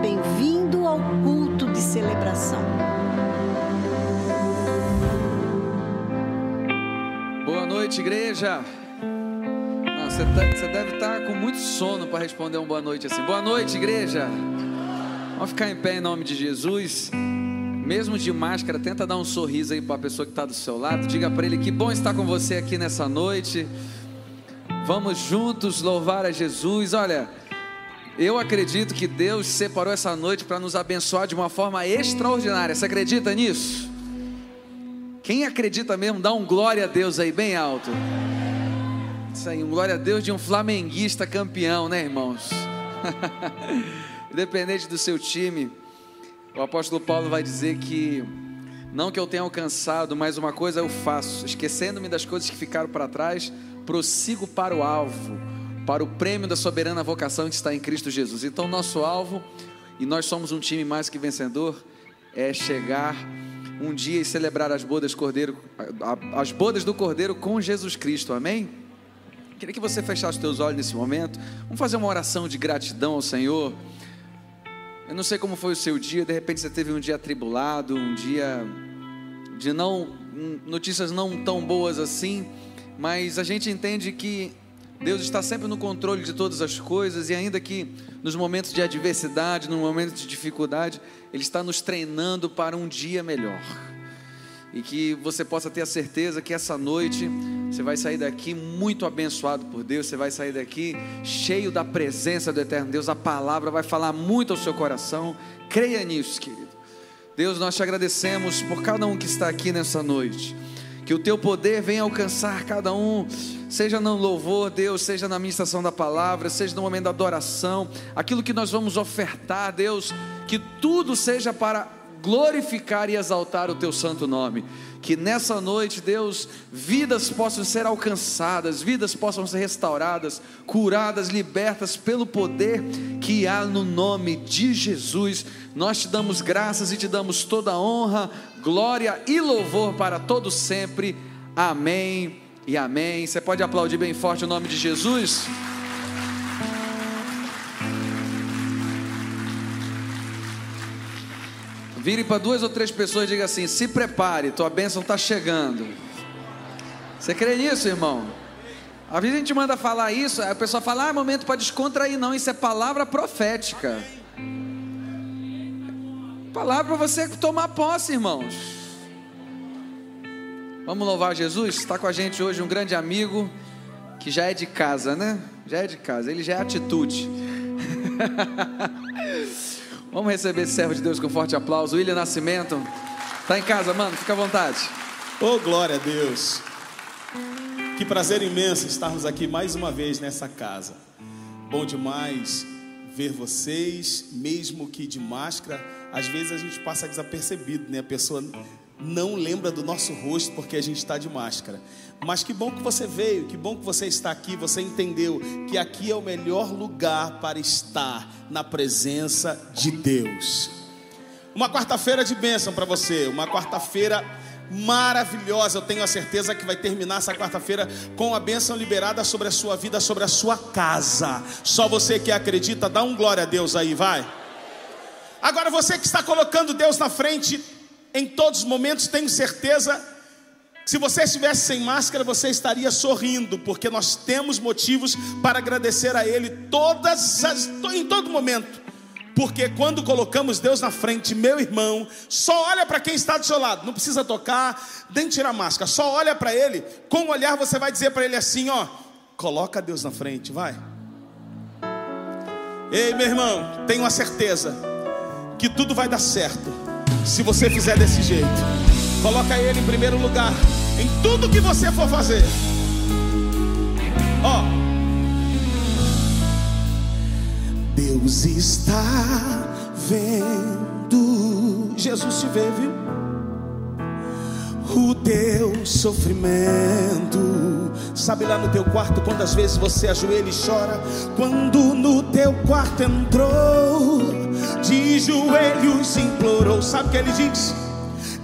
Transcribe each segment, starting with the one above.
bem-vindo ao culto de celebração. Boa noite, igreja. Você deve estar com muito sono para responder um boa noite assim. Boa noite, igreja. Vamos ficar em pé em nome de Jesus. Mesmo de máscara, tenta dar um sorriso aí para a pessoa que está do seu lado. Diga para ele que bom estar com você aqui nessa noite. Vamos juntos louvar a Jesus. Olha, eu acredito que Deus separou essa noite para nos abençoar de uma forma extraordinária. Você acredita nisso? Quem acredita mesmo, dá um glória a Deus aí bem alto. Isso aí, um glória a Deus de um flamenguista campeão, né, irmãos? Independente do seu time, o apóstolo Paulo vai dizer que não que eu tenha alcançado, mas uma coisa eu faço, esquecendo-me das coisas que ficaram para trás, prossigo para o alvo, para o prêmio da soberana vocação que está em Cristo Jesus. Então nosso alvo, e nós somos um time mais que vencedor, é chegar um dia e celebrar as bodas do Cordeiro com Jesus Cristo, amém? Queria que você fechasse os teus olhos nesse momento. Vamos fazer uma oração de gratidão ao Senhor. Eu não sei como foi o seu dia, de repente você teve um dia atribulado, um dia de notícias não tão boas assim, mas a gente entende que Deus está sempre no controle de todas as coisas, e ainda que nos momentos de adversidade, nos momentos de dificuldade, Ele está nos treinando para um dia melhor. E que você possa ter a certeza que essa noite você vai sair daqui muito abençoado por Deus. Você vai sair daqui cheio da presença do eterno Deus. A palavra vai falar muito ao seu coração. Creia nisso, querido. Deus, nós te agradecemos por cada um que está aqui nessa noite. Que o teu poder venha alcançar cada um, seja no louvor, Deus, seja na ministração da palavra, seja no momento da adoração, aquilo que nós vamos ofertar, Deus, que tudo seja para glorificar e exaltar o teu santo nome. Que nessa noite, Deus, vidas possam ser alcançadas, vidas possam ser restauradas, curadas, libertas pelo poder que há no nome de Jesus. Nós te damos graças e te damos toda a honra, glória e louvor para todos sempre. Amém e amém. Você pode aplaudir bem forte o nome de Jesus? Vire para 2 ou 3 pessoas e diga assim: se prepare, tua bênção está chegando. Você crê nisso, irmão? Às vezes a gente manda falar isso, a pessoa fala: ah, momento para descontrair. Não, isso é palavra profética. Palavra para você tomar posse, irmãos. Vamos louvar Jesus? Está com a gente hoje um grande amigo que já é de casa, né? Já é de casa, ele já é atitude. Vamos receber esse servo de Deus com um forte aplauso. William Nascimento, tá em casa, mano, fica à vontade. Oh, glória a Deus. Que prazer imenso estarmos aqui mais uma vez nessa casa. Bom demais ver vocês, mesmo que de máscara. Às vezes a gente passa desapercebido, né? A pessoa não lembra do nosso rosto porque a gente está de máscara. Mas que bom que você veio, que bom que você está aqui. Você entendeu que aqui é o melhor lugar para estar, na presença de Deus. Uma quarta-feira de bênção para você, uma quarta-feira maravilhosa. Eu tenho a certeza que vai terminar essa quarta-feira com a bênção liberada sobre a sua vida, sobre a sua casa. Só você que acredita, dá um glória a Deus aí, vai. Agora você que está colocando Deus na frente em todos os momentos, tenho certeza, se você estivesse sem máscara, você estaria sorrindo, porque nós temos motivos para agradecer a Ele em todo momento, porque quando colocamos Deus na frente, meu irmão, só olha para quem está do seu lado, não precisa tocar, nem tirar máscara, só olha para Ele, com o olhar você vai dizer para Ele assim, ó, coloca Deus na frente, vai. Ei, meu irmão, tenho a certeza que tudo vai dar certo, se você fizer desse jeito. Coloca Ele em primeiro lugar em tudo que você for fazer. Ó, Deus está vendo. Jesus te vê, viu? O teu sofrimento. Sabe lá no teu quarto, quantas vezes você ajoelha e chora? Quando no teu quarto entrou, de joelhos implorou. Sabe o que Ele diz?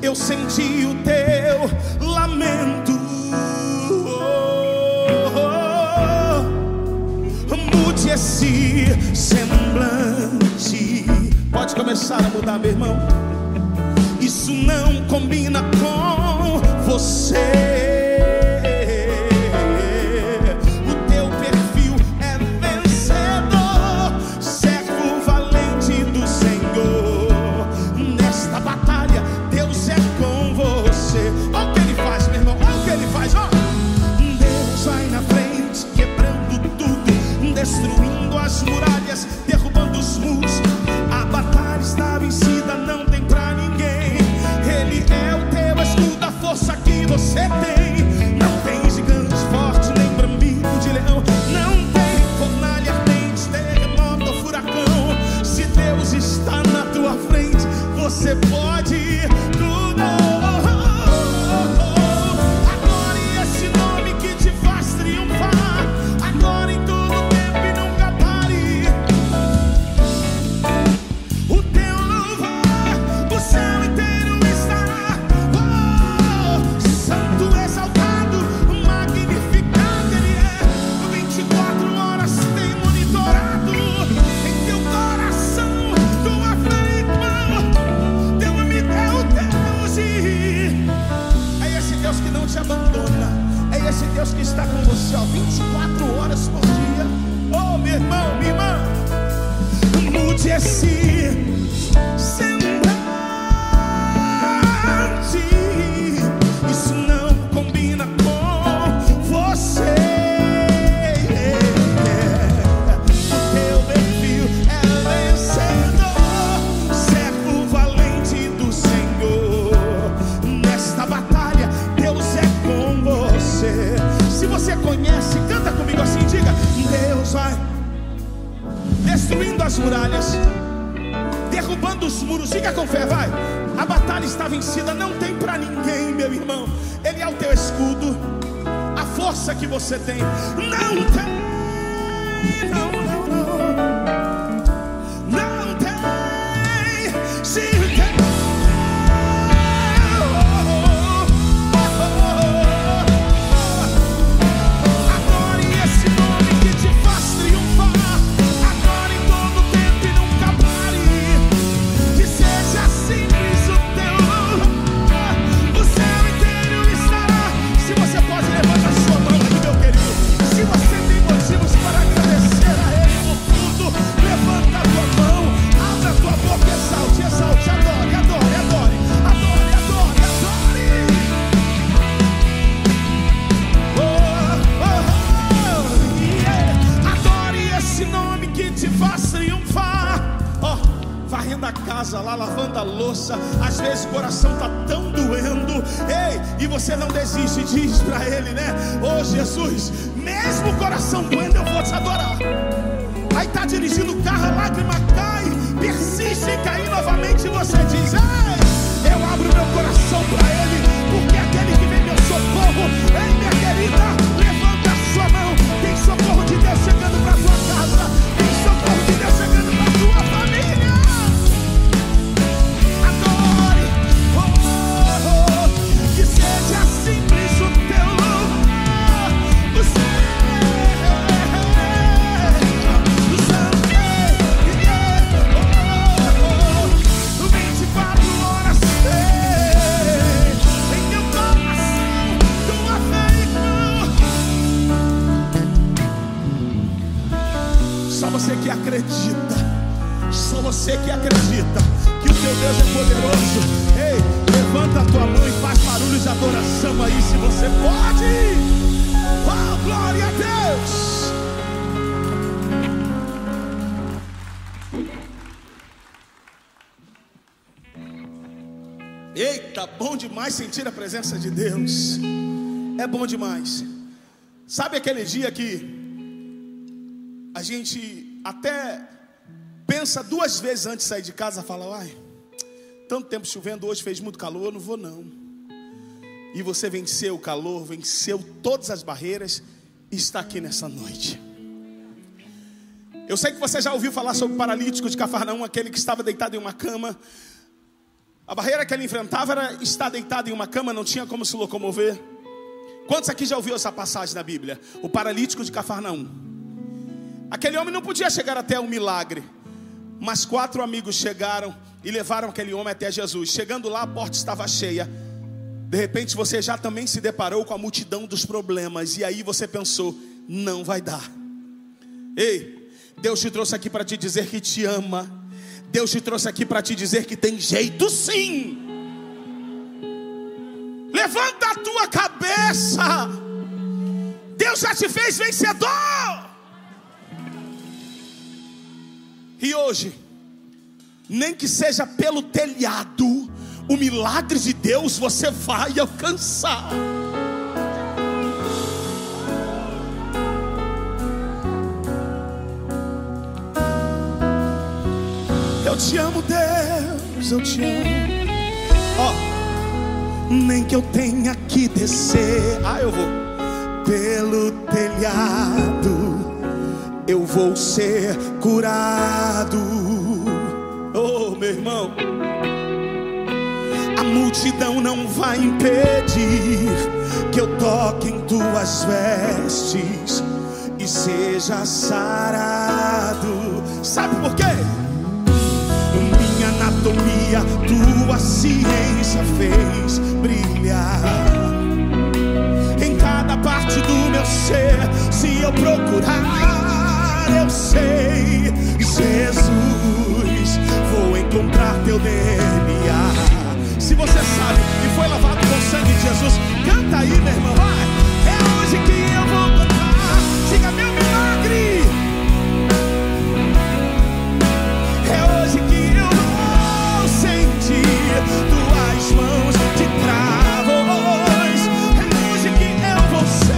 Eu senti o teu lamento, mude esse semblante, começar a mudar, meu irmão. Isso não combina com você. Destruindo as muralhas, derrubando os muros. A batalha está vencida, não tem pra ninguém. Ele é o teu escudo, a força que você tem. Não tem gigante forte, nem bramido de leão. Não tem fornalha ardente, terremoto ou furacão. Se Deus está na tua frente, você pode ir. Sentir a presença de Deus é bom demais. Sabe aquele dia que a gente até pensa duas vezes antes de sair de casa, fala: ai, tanto tempo chovendo, hoje fez muito calor, eu não vou não. E você venceu o calor, venceu todas as barreiras e está aqui nessa noite. Eu sei que você já ouviu falar sobre o paralítico de Cafarnaum, aquele que estava deitado em uma cama. A barreira que ele enfrentava era estar deitado em uma cama, não tinha como se locomover. Quantos aqui já ouviu essa passagem na Bíblia? O paralítico de Cafarnaum. Aquele homem não podia chegar até o milagre. Mas 4 amigos chegaram e levaram aquele homem até Jesus. Chegando lá, a porta estava cheia. De repente você já também se deparou com a multidão dos problemas. E aí você pensou, não vai dar. Ei, Deus te trouxe aqui para te dizer que te ama. Deus te trouxe aqui para te dizer que tem jeito sim. Levanta a tua cabeça. Deus já te fez vencedor. E hoje, nem que seja pelo telhado, o milagre de Deus você vai alcançar. Eu te amo, Deus, eu te amo. Ó, nem que eu tenha que descer, eu vou pelo telhado, eu vou ser curado. Oh, meu irmão, a multidão não vai impedir que eu toque em tuas vestes e seja sarado. Sabe por quê? Minha anatomia, tua ciência fez brilhar em cada parte do meu ser. Se eu procurar, eu sei, Jesus, vou encontrar teu DNA. Se você sabe que foi lavado com o sangue de Jesus, canta aí, meu irmão, vai. É hoje que eu vou cantar, diga meu milagre. É hoje que eu vou sentir tuas mãos de travões. É hoje que eu vou ser.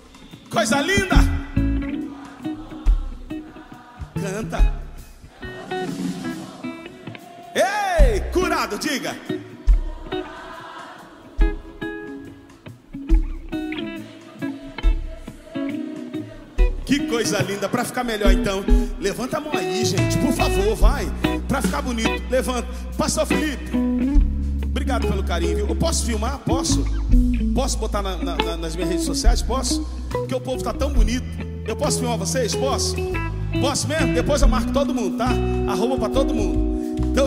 Vocês. Coisa linda. Canta. Ei, curado, diga. Que coisa linda. Para ficar melhor então, levanta a mão aí, gente, por favor, vai. Para ficar bonito, levanta. Pastor Felipe, obrigado pelo carinho, viu? Eu posso filmar? Posso? Posso botar nas minhas redes sociais? Posso? Porque o povo tá tão bonito. Eu posso filmar vocês? Posso? Posso mesmo? Depois eu marco todo mundo, tá? Arroba pra todo mundo. Então,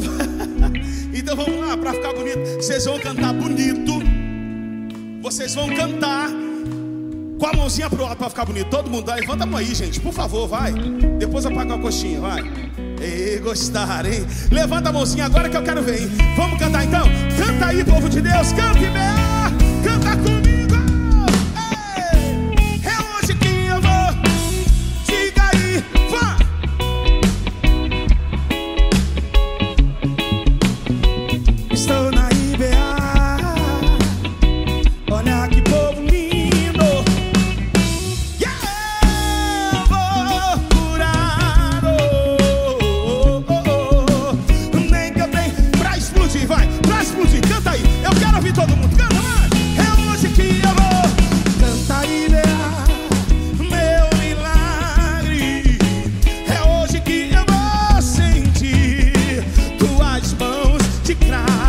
então vamos lá, pra ficar bonito. Vocês vão cantar bonito. Vocês vão cantar Com a mãozinha pro alto para ficar bonito. Todo mundo dá, levanta a mão aí, gente. Por favor, vai. Depois apaga a coxinha, vai. Ei, gostar, hein? Levanta a mãozinha agora que eu quero ver, hein? Vamos cantar então? Canta aí, povo de Deus. Canta e bem. Canta comigo. Ei, é hoje que eu vou. Diga aí, vá. Estou na IBA. Olha que povo lindo. E eu vou curado. Nem que eu tenho pra explodir, vai, pra explodir. Canta aí, eu quero ouvir todo mundo. Canta mais. É hoje que eu vou. Canta IBA, meu milagre. É hoje que eu vou sentir tuas mãos de graça.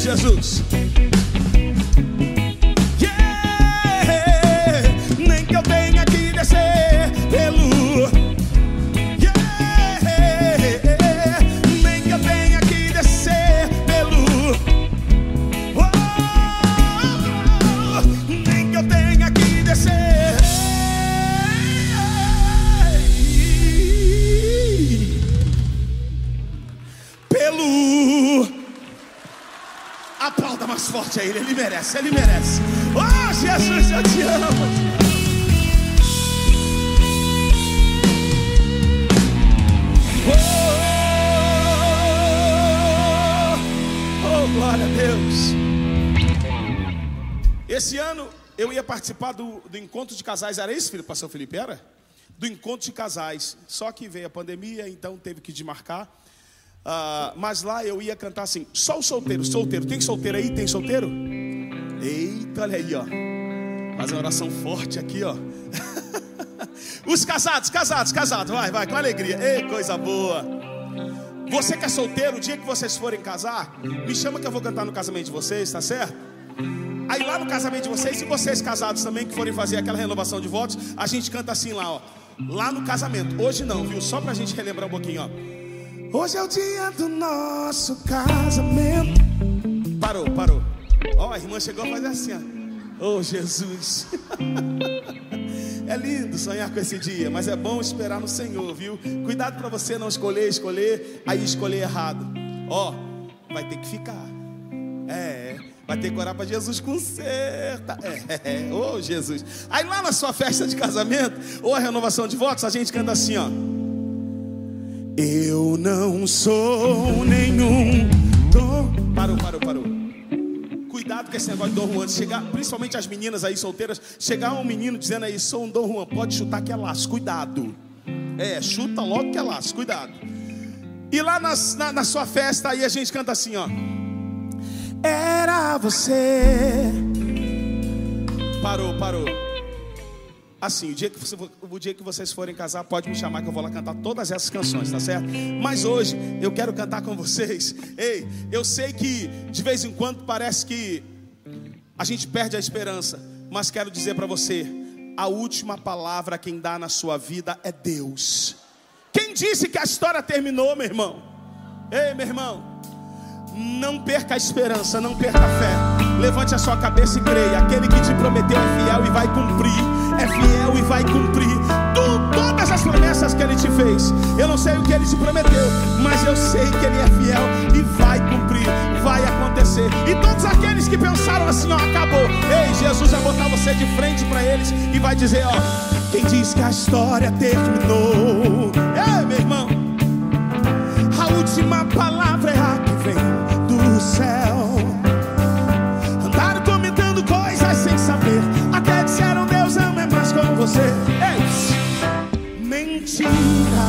Jesus, yeah. Nem que eu tenha que descer pelo, yeah. Nem que eu tenha que descer pelo, oh. Nem que eu tenha que descer. Aplauda mais forte a ele merece, ele merece. Oh, Jesus, eu te amo. Oh, glória a Deus. Esse ano eu ia participar do encontro de casais, era isso, filho, pastor Felipe, era? Do encontro de casais, só que veio a pandemia, então teve que desmarcar. Mas lá eu ia cantar assim, só o solteiro, solteiro, tem solteiro aí? Tem solteiro? Eita, olha aí, ó. Faz uma oração forte aqui, ó. Os casados, casados, casados, vai, vai, com alegria. Ei, coisa boa. Você que é solteiro, o dia que vocês forem casar, me chama que eu vou cantar no casamento de vocês, tá certo? Aí lá no casamento de vocês, se vocês casados também que forem fazer aquela renovação de votos, a gente canta assim lá, ó. Lá no casamento, hoje não, viu? Só pra gente relembrar um pouquinho, ó. Hoje é o dia do nosso casamento. Parou, parou. Ó, a irmã chegou a fazer assim, ó. Oh, Jesus. É lindo sonhar com esse dia, mas é bom esperar no Senhor, viu? Cuidado para você não escolher, aí escolher errado. Ó, vai ter que ficar. É, vai ter que orar para Jesus conserta. É, oh, Jesus. Aí lá na sua festa de casamento, ou a renovação de votos, a gente canta assim, ó. Eu não sou nenhum dom. Parou, parou, parou. Cuidado com esse negócio de Dom Juan. Chegar, principalmente as meninas aí solteiras, chegar um menino dizendo aí, sou um Dom Juan, pode chutar que é laço, cuidado. É, chuta logo que é laço, cuidado. E lá na sua festa aí a gente canta assim, ó. Era você. Parou, parou. Assim, o dia que vocês forem casar, pode me chamar que eu vou lá cantar todas essas canções, tá certo? Mas hoje eu quero cantar com vocês. Ei, eu sei que de vez em quando parece que a gente perde a esperança, mas quero dizer para você, a última palavra quem dá na sua vida é Deus. Quem disse que a história terminou, meu irmão? Ei, meu irmão, não perca a esperança, não perca a fé. Levante a sua cabeça e creia. Aquele que te prometeu é fiel e vai cumprir. É fiel e vai cumprir todas as promessas que Ele te fez. Eu não sei o que Ele te prometeu, mas eu sei que Ele é fiel e vai cumprir, vai acontecer. E todos aqueles que pensaram assim, ó, acabou. Ei, Jesus vai botar você de frente para eles e vai dizer, ó, quem diz que a história terminou? Ei, meu irmão, a última palavra é a que vem do céu. Andaram comentando coisas sem saber, até disseram Deus ama com você. Ei, mentira.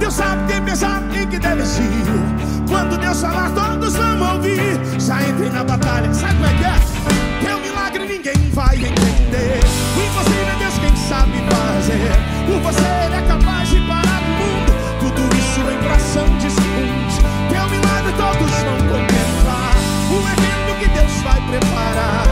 Deus sabe quem pensar e quem deve agir. Quando Deus falar, todos vão ouvir. Já entrei na batalha, sabe como é que é? Teu milagre ninguém vai entender. Impossível é Deus quem sabe fazer. Por você Ele é capaz de parar o mundo. Tudo isso em fração de segundos. Teu milagre todos vão contemplar. O evento que Deus vai preparar.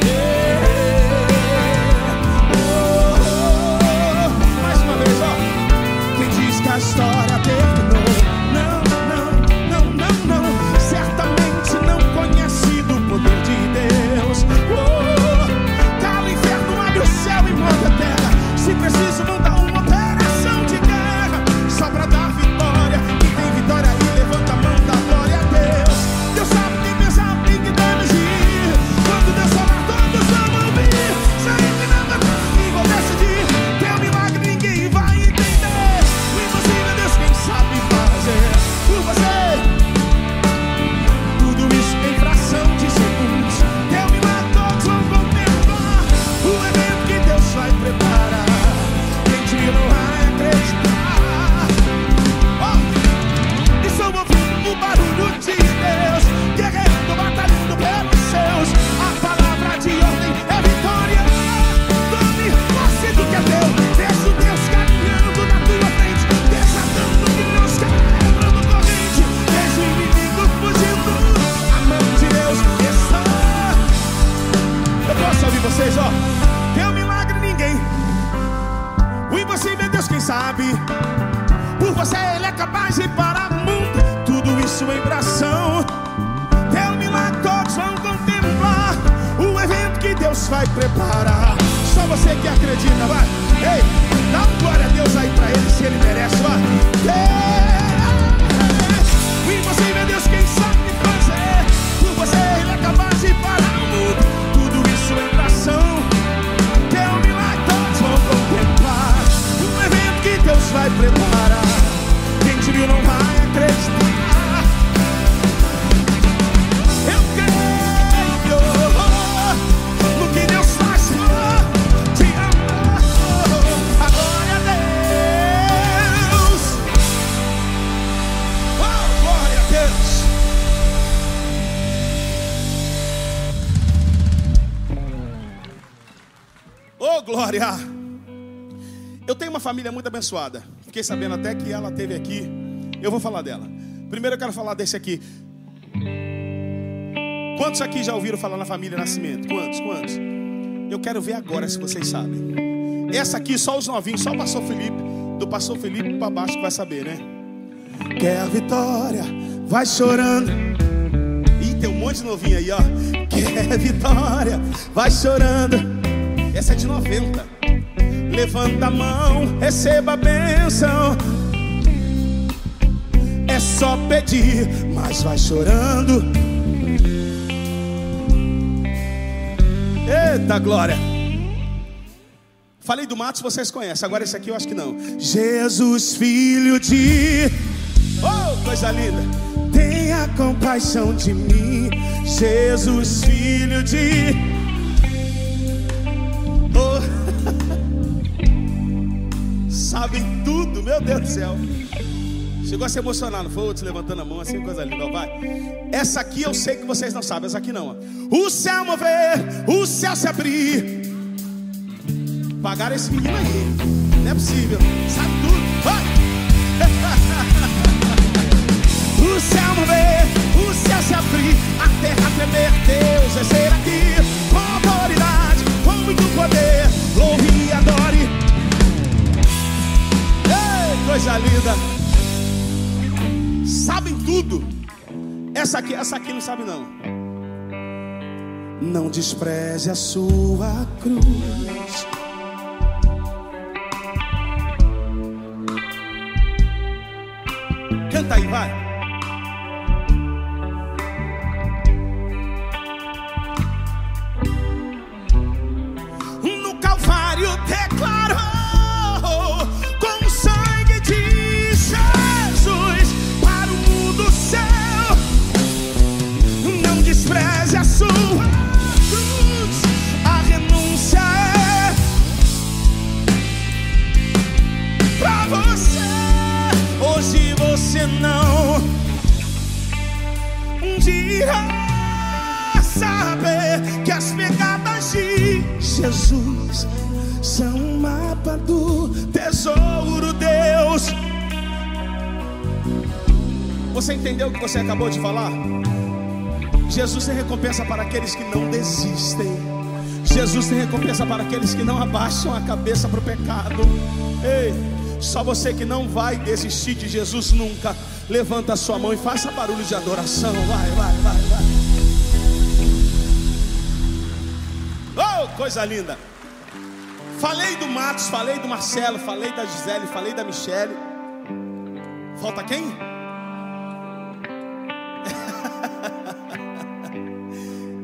Yeah. vai preparar. Só você que acredita, vai. Ei, dá uma glória a Deus aí pra ele, se ele merece, ó. Deus, o impossível é Deus quem sabe fazer. Por você ele é capaz de parar o mundo. Tudo isso é oração. Teu milagre todos vão contemplar. Um evento que Deus vai preparar. Quem te viu não vai acreditar. Glória! Eu tenho uma família muito abençoada. Fiquei sabendo até que ela esteve aqui. Eu vou falar dela. Primeiro eu quero falar desse aqui. Quantos aqui já ouviram falar na família Nascimento? Quantos? Eu quero ver agora se vocês sabem. Essa aqui só os novinhos, só o Pastor Felipe. Do Pastor Felipe para baixo que vai saber, né? Quer vitória, vai chorando. Ih, tem um monte de novinho aí, ó. Quer vitória, vai chorando. Essa é de 90. Levanta a mão, receba a bênção. É só pedir, mas vai chorando. Eita glória! Falei do Matos, vocês conhecem. Agora esse aqui eu acho que não. Jesus, filho de... Oh, coisa linda! Tenha compaixão de mim, Jesus, filho de... Sabem tudo, meu Deus do céu. Chegou a se emocionar, não foi? Te levantando a mão assim, coisa linda, vai. Essa aqui eu sei que vocês não sabem, essa aqui não, ó. O céu mover, o céu se abrir. Pagaram esse menino aí. Não é possível, sabe tudo, vai. O céu mover, o céu se abrir. A terra tremer, Deus é ser aqui. Com autoridade, com muito poder. Louve e adore. Coisa linda. Sabem tudo. Essa aqui não sabe não. Não despreze a sua cruz. Canta aí, vai. No Calvário declarou. Despreze a sua cruz, a renúncia é pra você. Hoje você não dirá saber que as pegadas de Jesus são um mapa do tesouro Deus. Você entendeu o que você acabou de falar? Jesus tem recompensa para aqueles que não desistem. Jesus tem recompensa para aqueles que não abaixam a cabeça para o pecado. Ei, só você que não vai desistir de Jesus nunca. Levanta a sua mão e faça barulho de adoração. Vai, vai, vai, vai. Oh, coisa linda. Falei do Matos, falei do Marcelo, falei da Gisele, falei da Michele. Falta quem?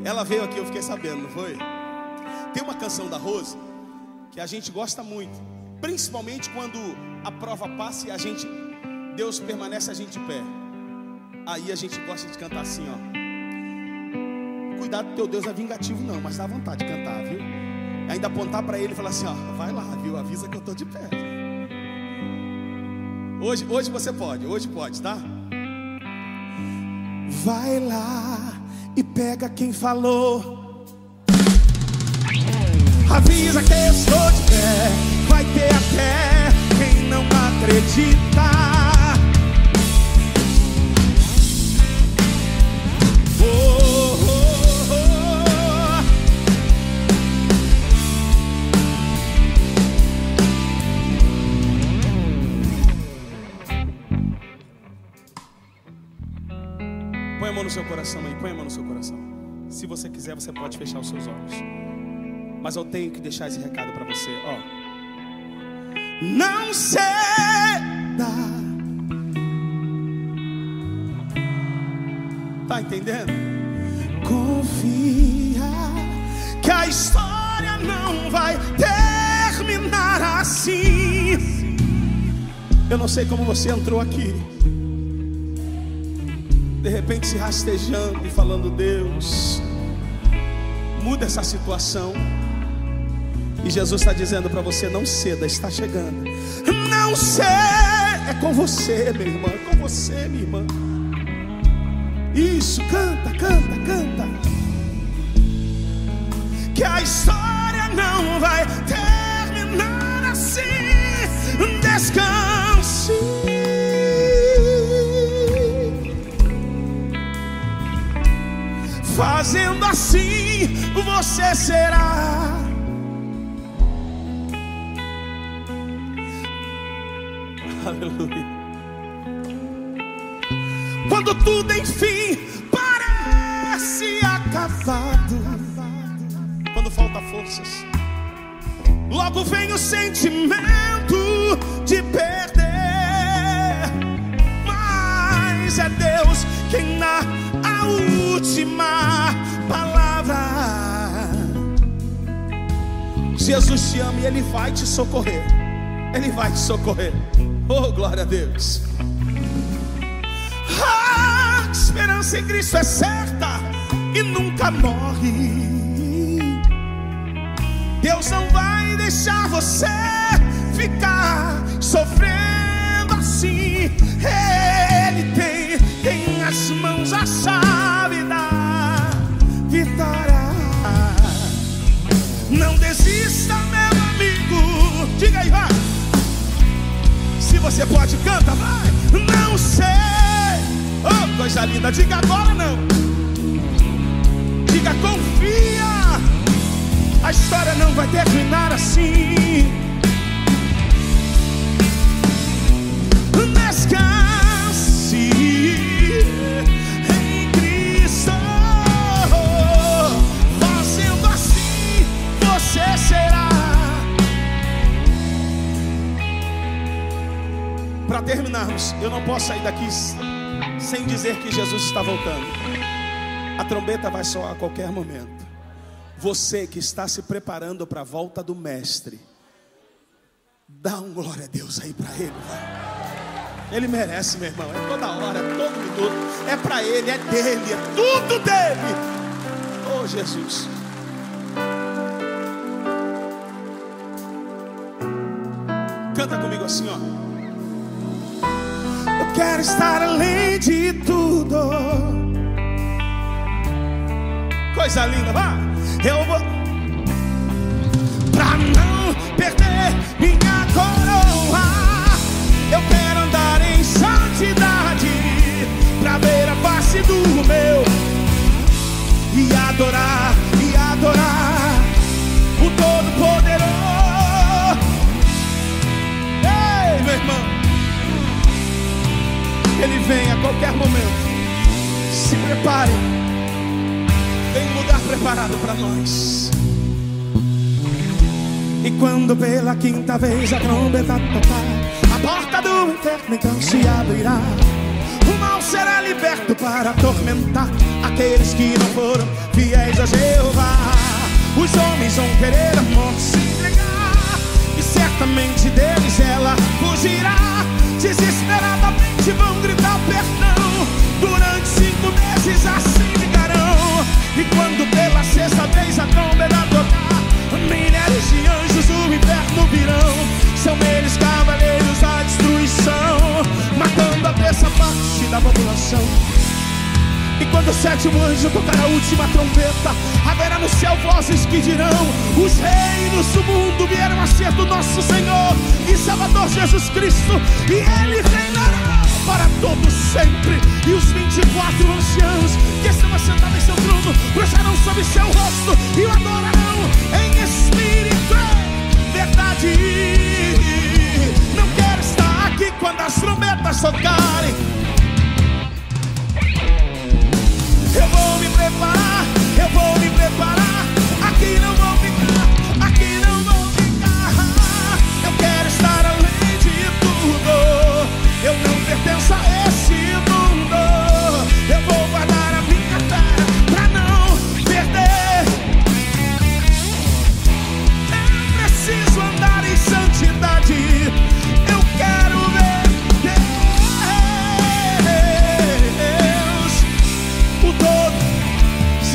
Ela veio aqui, eu fiquei sabendo, não foi? Tem uma canção da Rose que a gente gosta muito, principalmente quando a prova passa e a gente, Deus permanece a gente de pé. Aí a gente gosta de cantar assim, ó. Cuidado, teu Deus é vingativo não, mas dá vontade de cantar, viu? E ainda apontar para ele e falar assim, ó, vai lá, viu? Avisa que eu tô de pé. Hoje você pode, hoje pode, tá? Vai lá. E pega quem falou. Avisa que eu estou de pé. Vai ter até quem não acredita. Oh, oh, oh. Põe a mão no seu coração aí. Põe a mão no seu coração. Se você quiser, você pode fechar os seus olhos. Mas eu tenho que deixar esse recado para você, ó. Não ceda. Tá entendendo? Confia que a história não vai terminar assim. Eu não sei como você entrou aqui, de repente se rastejando e falando: Deus, muda essa situação. E Jesus está dizendo para você: não ceda, está chegando. Não ceda. É com você, minha irmã, é com você, minha irmã. Isso, canta, canta, canta. Que a história não vai terminar assim. Descanse. Fazendo assim, você será. Aleluia. Quando tudo enfim parece acabado, quando falta forças, logo vem o sentimento de perder. Mas é Deus quem dá a última palavra. Jesus te ama e Ele vai te socorrer. Ele vai te socorrer. Oh, glória a Deus. A esperança em Cristo é certa e nunca morre. Deus não vai deixar você ficar sofrendo assim. Ele tem nas mãos a chave da vitória. Não desista, meu amigo. Diga aí, vai. Se você pode, canta, vai. Não sei. Oh, coisa linda, diga agora não. Diga confia. A história não vai terminar assim. Descanse em Cristo. Fazendo assim, você será. Para terminarmos, eu não posso sair daqui sem dizer que Jesus está voltando. A trombeta vai soar a qualquer momento. Você que está se preparando para a volta do Mestre, dá um glória a Deus aí para Ele, vai. Ele merece, meu irmão. É toda hora, é todo minuto. É para Ele, é dele, é tudo dele. Oh, Jesus. Canta comigo assim, ó. Quero estar além de tudo. Coisa linda, vá. Eu vou pra não perder minha coroa. Eu quero andar em santidade pra ver a face do meu e adorar, e adorar o Todo-Poderoso. Ei, meu irmão, Ele vem a qualquer momento. Se prepare. Tem um lugar preparado para nós. E quando pela quinta vez a trombeta tocar, a porta do inferno então se abrirá. O mal será liberto para atormentar aqueles que não foram fiéis a Jeová. Os homens vão querer a morte se entregar, e certamente deles ela fugirá. Desesperadamente vão gritar perdão. Durante 5 meses assim ficarão. E quando pela sexta vez a trombeta tocar, milhares de anjos do inferno virão. São eles cavaleiros da destruição, matando a terça parte da população. E quando o sétimo anjo tocar a última trombeta, haverá no céu vozes que dirão: os reinos do mundo vieram a ser do nosso Senhor e Salvador Jesus Cristo, e Ele reinará para todo sempre. E os 24 anciãos que estão assentados em seu trono prostrarão sobre seu rosto e o adorarão em espírito e verdade. Não quero estar aqui quando as trombetas tocarem. Eu vou me preparar, aqui não vou ficar.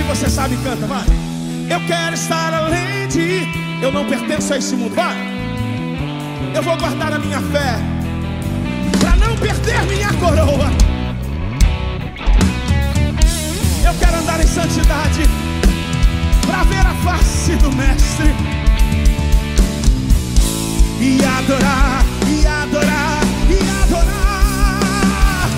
você sabe, canta, vai. Eu quero estar além de, eu não pertenço a esse mundo, vai. Eu vou guardar a minha fé para não perder minha coroa. Eu quero andar em santidade para ver a face do Mestre e adorar, e adorar, e adorar.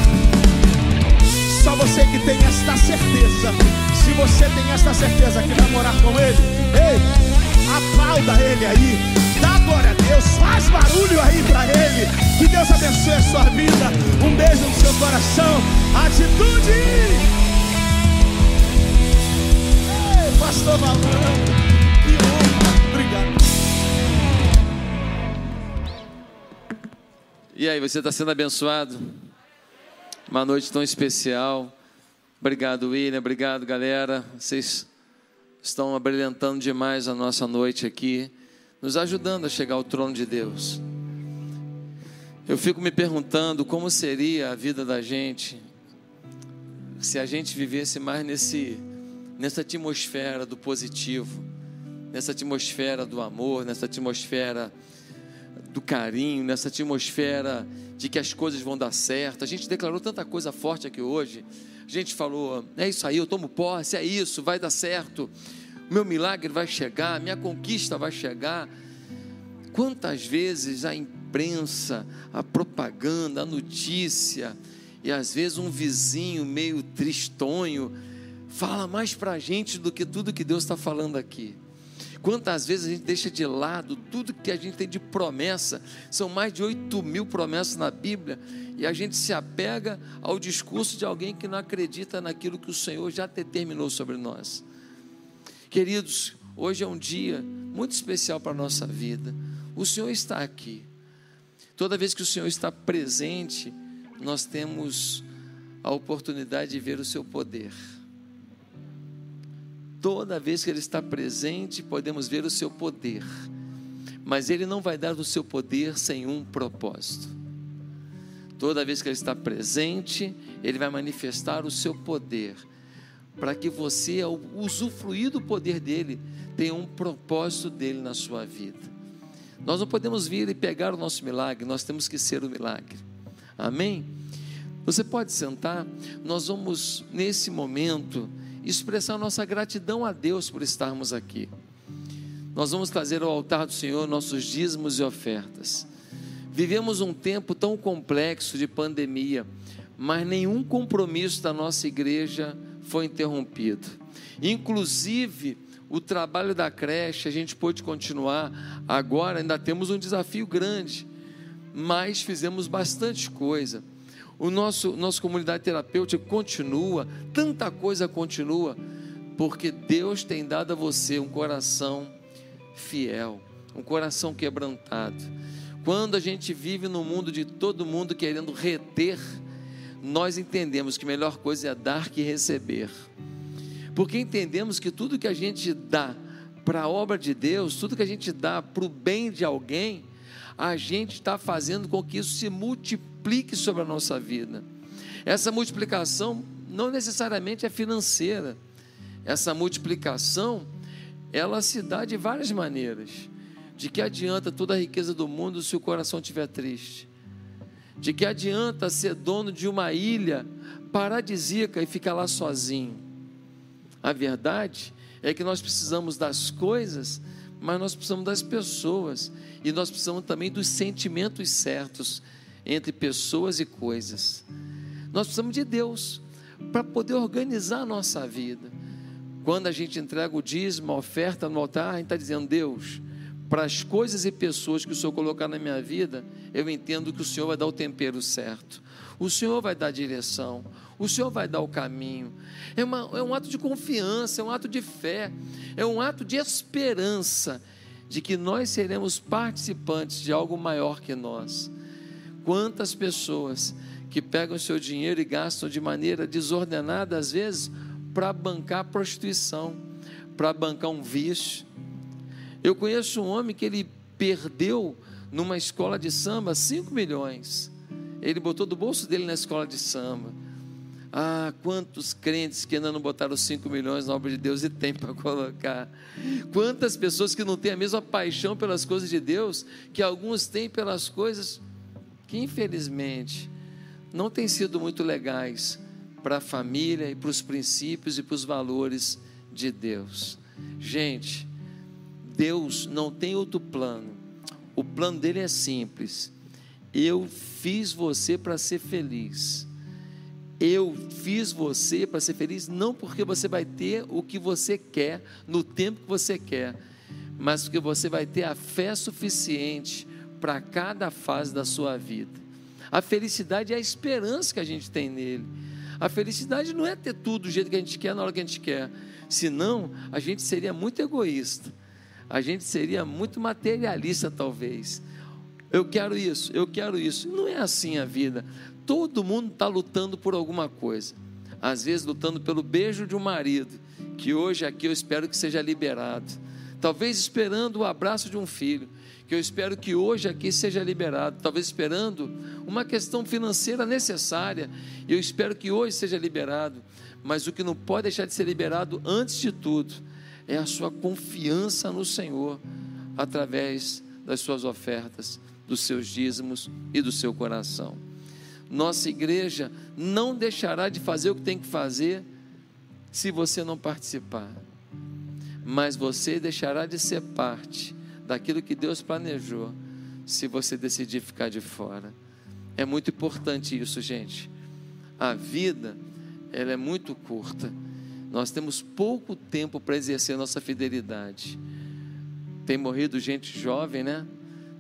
Só você que tem esta certeza. Se você tem esta certeza que vai morar com Ele, ei, aplauda Ele aí, dá glória a Deus, faz barulho aí pra Ele. Que Deus abençoe a sua vida. Um beijo no seu coração. Atitude! Ei, Pastor Valandro, que honra. Obrigado. E aí, você está sendo abençoado? Uma noite tão especial. Obrigado, William. Obrigado, galera. Vocês estão abrilhantando demais a nossa noite aqui, nos ajudando a chegar ao trono de Deus. Eu fico me perguntando como seria a vida da gente se a gente vivesse mais nessa atmosfera do positivo, nessa atmosfera do amor, nessa atmosfera do carinho, nessa atmosfera de que as coisas vão dar certo. A gente declarou tanta coisa forte aqui hoje. A gente falou, é isso aí, eu tomo posse, é isso, vai dar certo, o meu milagre vai chegar, minha conquista vai chegar. Quantas vezes a imprensa, a propaganda, a notícia, e às vezes um vizinho meio tristonho, fala mais para a gente do que tudo que Deus está falando aqui. Quantas vezes a gente deixa de lado tudo que a gente tem de promessa? São mais de 8.000 promessas na Bíblia, e a gente se apega ao discurso de alguém que não acredita naquilo que o Senhor já determinou sobre nós. Queridos, hoje é um dia muito especial para a nossa vida. O Senhor está aqui. Toda vez que o Senhor está presente, nós temos a oportunidade de ver o seu poder. Toda vez que Ele está presente, podemos ver o seu poder. Mas Ele não vai dar o seu poder sem um propósito. Toda vez que Ele está presente, Ele vai manifestar o seu poder, para que você, ao usufruir do poder dEle, tenha um propósito dEle na sua vida. Nós não podemos vir e pegar o nosso milagre, nós temos que ser o milagre. Amém? Você pode sentar. Nós vamos, nesse momento, expressar nossa gratidão a Deus por estarmos aqui. Nós vamos trazer ao altar do Senhor nossos dízimos e ofertas. Vivemos um tempo tão complexo de pandemia, mas nenhum compromisso da nossa igreja foi interrompido. Inclusive, o trabalho da creche a gente pôde continuar. Agora ainda temos um desafio grande, mas fizemos bastante coisa. O nossa comunidade terapêutica continua, tanta coisa continua, porque Deus tem dado a você um coração fiel, um coração quebrantado. Quando a gente vive no mundo de todo mundo querendo reter, nós entendemos que a melhor coisa é dar que receber, porque entendemos que tudo que a gente dá para a obra de Deus, tudo que a gente dá para o bem de alguém, a gente está fazendo com que isso se multiplique sobre a nossa vida. Essa multiplicação não necessariamente é financeira. Essa multiplicação, ela se dá de várias maneiras. De que adianta toda a riqueza do mundo se o coração estiver triste? De que adianta ser dono de uma ilha paradisíaca e ficar lá sozinho? A verdade é que nós precisamos das coisas, mas nós precisamos das pessoas, e nós precisamos também dos sentimentos certos entre pessoas e coisas. Nós precisamos de Deus para poder organizar a nossa vida. Quando a gente entrega o dízimo, a oferta no altar, a gente está dizendo: Deus, para as coisas e pessoas que o Senhor colocar na minha vida, eu entendo que o Senhor vai dar o tempero certo, o Senhor vai dar a direção, o Senhor vai dar o caminho. É um ato de confiança, é um ato de fé, é um ato de esperança de que nós seremos participantes de algo maior que nós. Quantas pessoas que pegam o seu dinheiro e gastam de maneira desordenada, às vezes, para bancar prostituição, para bancar um vício. Eu conheço um homem que ele perdeu numa escola de samba 5 milhões. Ele botou do bolso dele na escola de samba. Ah, quantos crentes que ainda não botaram 5 milhões na obra de Deus e tem para colocar. Quantas pessoas que não têm a mesma paixão pelas coisas de Deus, que alguns têm pelas coisas que infelizmente não têm sido muito legais para a família e para os princípios e para os valores de Deus. Gente, Deus não tem outro plano. O plano dele é simples. Eu fiz você para ser feliz. Eu fiz você para ser feliz, não porque você vai ter o que você quer, no tempo que você quer, mas porque você vai ter a fé suficiente para cada fase da sua vida. A felicidade é a esperança que a gente tem nele. A felicidade não é ter tudo do jeito que a gente quer, na hora que a gente quer. Senão, a gente seria muito egoísta. A gente seria muito materialista, talvez. Eu quero isso, eu quero isso. Não é assim a vida. Todo mundo está lutando por alguma coisa. Às vezes, lutando pelo beijo de um marido, que hoje aqui eu espero que seja liberado. Talvez esperando o abraço de um filho, que eu espero que hoje aqui seja liberado, talvez esperando uma questão financeira necessária, eu espero que hoje seja liberado, mas o que não pode deixar de ser liberado antes de tudo, é a sua confiança no Senhor, através das suas ofertas, dos seus dízimos e do seu coração. Nossa igreja não deixará de fazer o que tem que fazer, se você não participar, mas você deixará de ser parte daquilo que Deus planejou, se você decidir ficar de fora. É muito importante isso, gente. A vida, ela é muito curta. Nós temos pouco tempo para exercer a nossa fidelidade. Tem morrido gente jovem, né?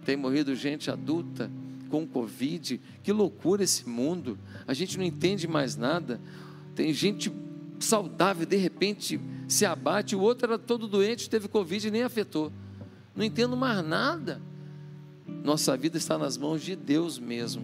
Tem morrido gente adulta com Covid. Que loucura esse mundo! A gente não entende mais nada. Tem gente saudável, de repente se abate. O outro era todo doente, teve Covid e nem afetou. Não entendo mais nada. Nossa vida está nas mãos de Deus mesmo.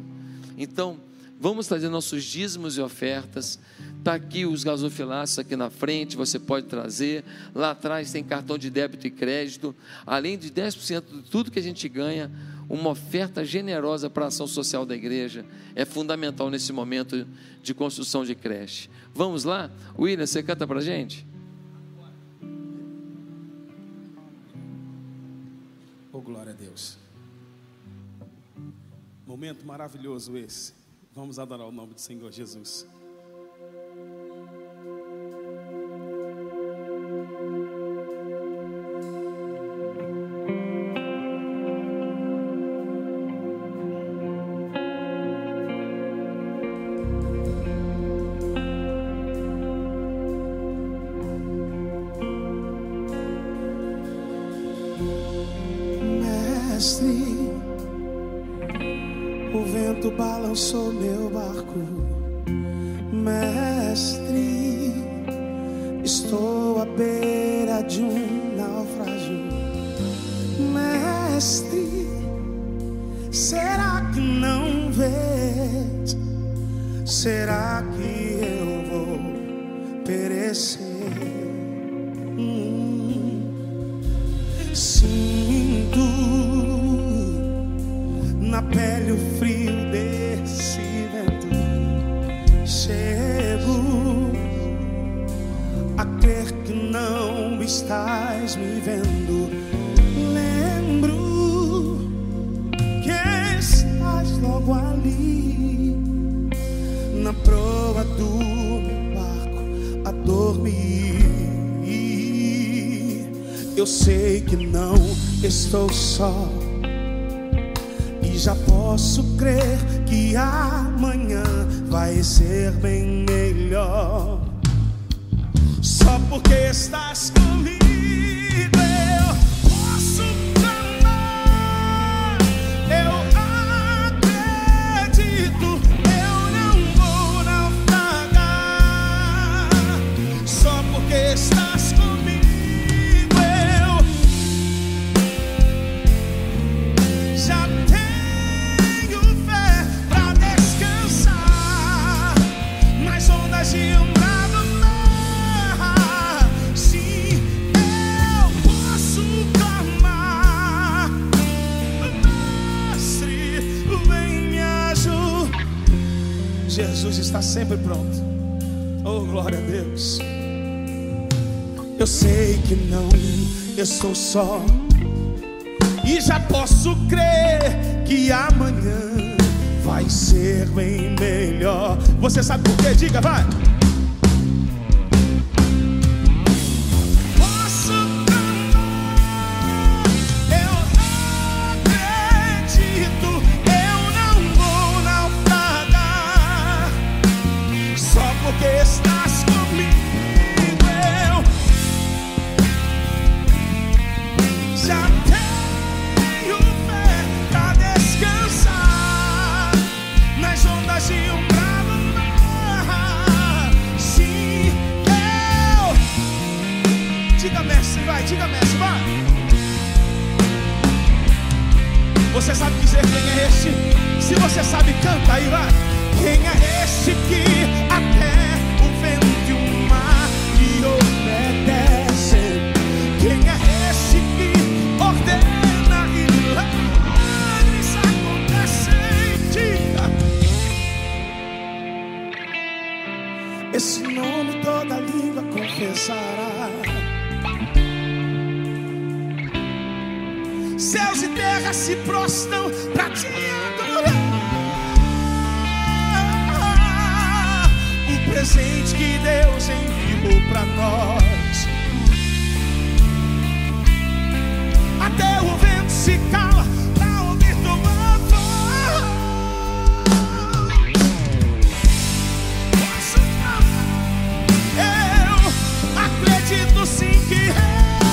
Então, vamos trazer nossos dízimos e ofertas. Está aqui os gasofilaços aqui na frente, você pode trazer. Lá atrás tem cartão de débito e crédito. Além de 10% de tudo que a gente ganha, uma oferta generosa para a ação social da igreja. É fundamental nesse momento de construção de creche. Vamos lá? William, você canta para a gente? Glória a Deus. Momento maravilhoso esse. Vamos adorar o nome do Senhor Jesus. Sou meu barco, mestre, estou à beira de um naufrágio, mestre, será que não vês? Será que eu vou perecer? Sinto na pele o frio desse vento, chego a crer que não estás me vendo. Lembro que estás logo ali, na proa do meu barco a dormir. Eu sei que não estou só, já posso crer que amanhã vai ser bem melhor. Só porque estás comigo eu posso clamar. Eu acredito, eu não vou naufragar. Só porque estás comigo. Jesus está sempre pronto. Oh, glória a Deus. Eu sei que não estou só, e já posso crer que amanhã vai ser bem melhor. Você sabe por quê? Diga, vai. Você sabe dizer quem é esse? Se você sabe, canta aí, vai. Quem é esse que até o vento e o mar lhe obedecem? Quem é esse que ordena e milagres acontecem? Diga. Esse nome toda língua confessará. Céus e terra se prostram para te adorar. O presente que Deus enviou para nós. Até o vento se cala para ouvir tua voz. Eu acredito sim que eu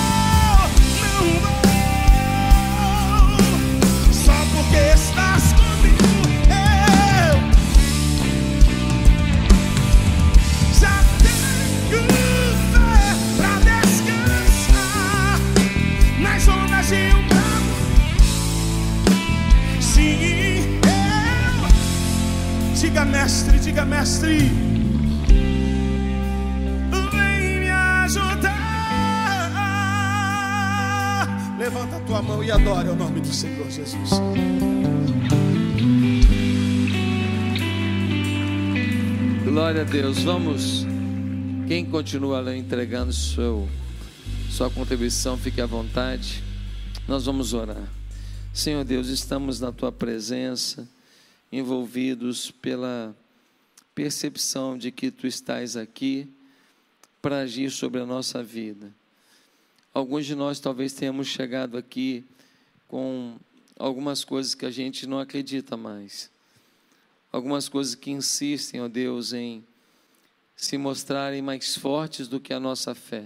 não vou. Estás comigo, eu já tenho fé pra descansar nas ondas de um bravo. Sim, eu. Diga, mestre, diga, mestre, vem me ajudar. Levanta a tua mão e adora o nome do Senhor Jesus. Glória a Deus. Vamos, quem continua lá entregando sua contribuição, fique à vontade. Nós vamos orar. Senhor Deus, estamos na tua presença, envolvidos pela percepção de que tu estás aqui para agir sobre a nossa vida. Alguns de nós talvez tenhamos chegado aqui com algumas coisas que a gente não acredita mais. Algumas coisas que insistem, ó Deus, em se mostrarem mais fortes do que a nossa fé.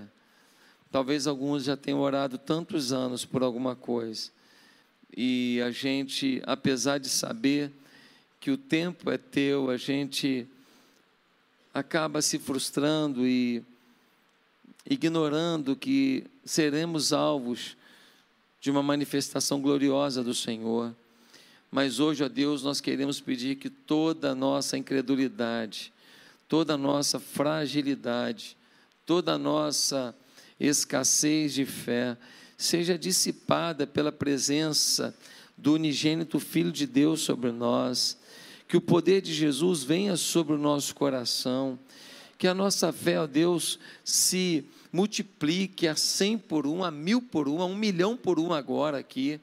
Talvez alguns já tenham orado tantos anos por alguma coisa. E a gente, apesar de saber que o tempo é teu, a gente acaba se frustrando e ignorando que seremos alvos de uma manifestação gloriosa do Senhor. Mas hoje, ó Deus, nós queremos pedir que toda a nossa incredulidade, toda a nossa fragilidade, toda a nossa escassez de fé, seja dissipada pela presença do unigênito Filho de Deus sobre nós, que o poder de Jesus venha sobre o nosso coração, que a nossa fé, ó Deus, se multiplique a 100 por 1, a 1000 por 1, a 1 milhão por 1 agora aqui,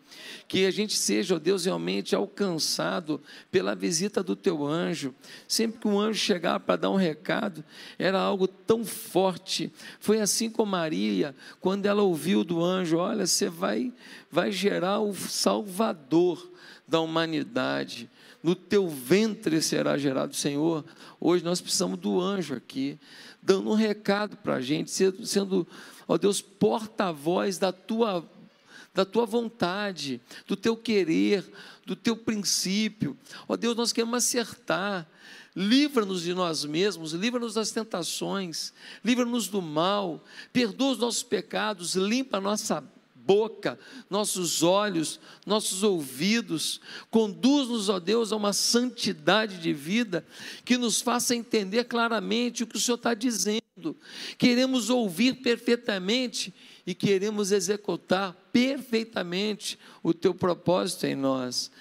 que a gente seja, ó Deus, realmente alcançado pela visita do teu anjo. Sempre que um anjo chegava para dar um recado, era algo tão forte. Foi assim com Maria, quando ela ouviu do anjo: olha, você vai gerar o Salvador da humanidade, no teu ventre será gerado. Senhor, hoje nós precisamos do anjo aqui, dando um recado para a gente, sendo, ó Deus, porta-voz da tua vontade, do teu querer, do teu princípio. Ó Deus, nós queremos acertar. Livra-nos de nós mesmos, livra-nos das tentações, livra-nos do mal, perdoa os nossos pecados, limpa a nossa boca, nossos olhos, nossos ouvidos. Conduz-nos, ó Deus, a uma santidade de vida que nos faça entender claramente o que o Senhor está dizendo. Queremos ouvir perfeitamente e queremos executar perfeitamente o teu propósito em nós.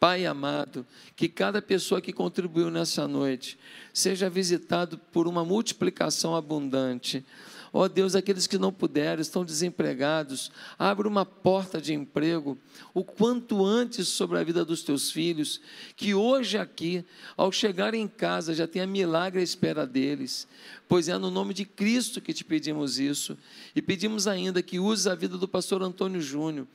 Pai amado, que cada pessoa que contribuiu nessa noite seja visitado por uma multiplicação abundante. Ó Deus, aqueles que não puderam, estão desempregados, abre uma porta de emprego, o quanto antes sobre a vida dos teus filhos, que hoje aqui, ao chegarem em casa, já tenha milagre à espera deles, pois é no nome de Cristo que te pedimos isso, e pedimos ainda que use a vida do pastor Antônio Júnior,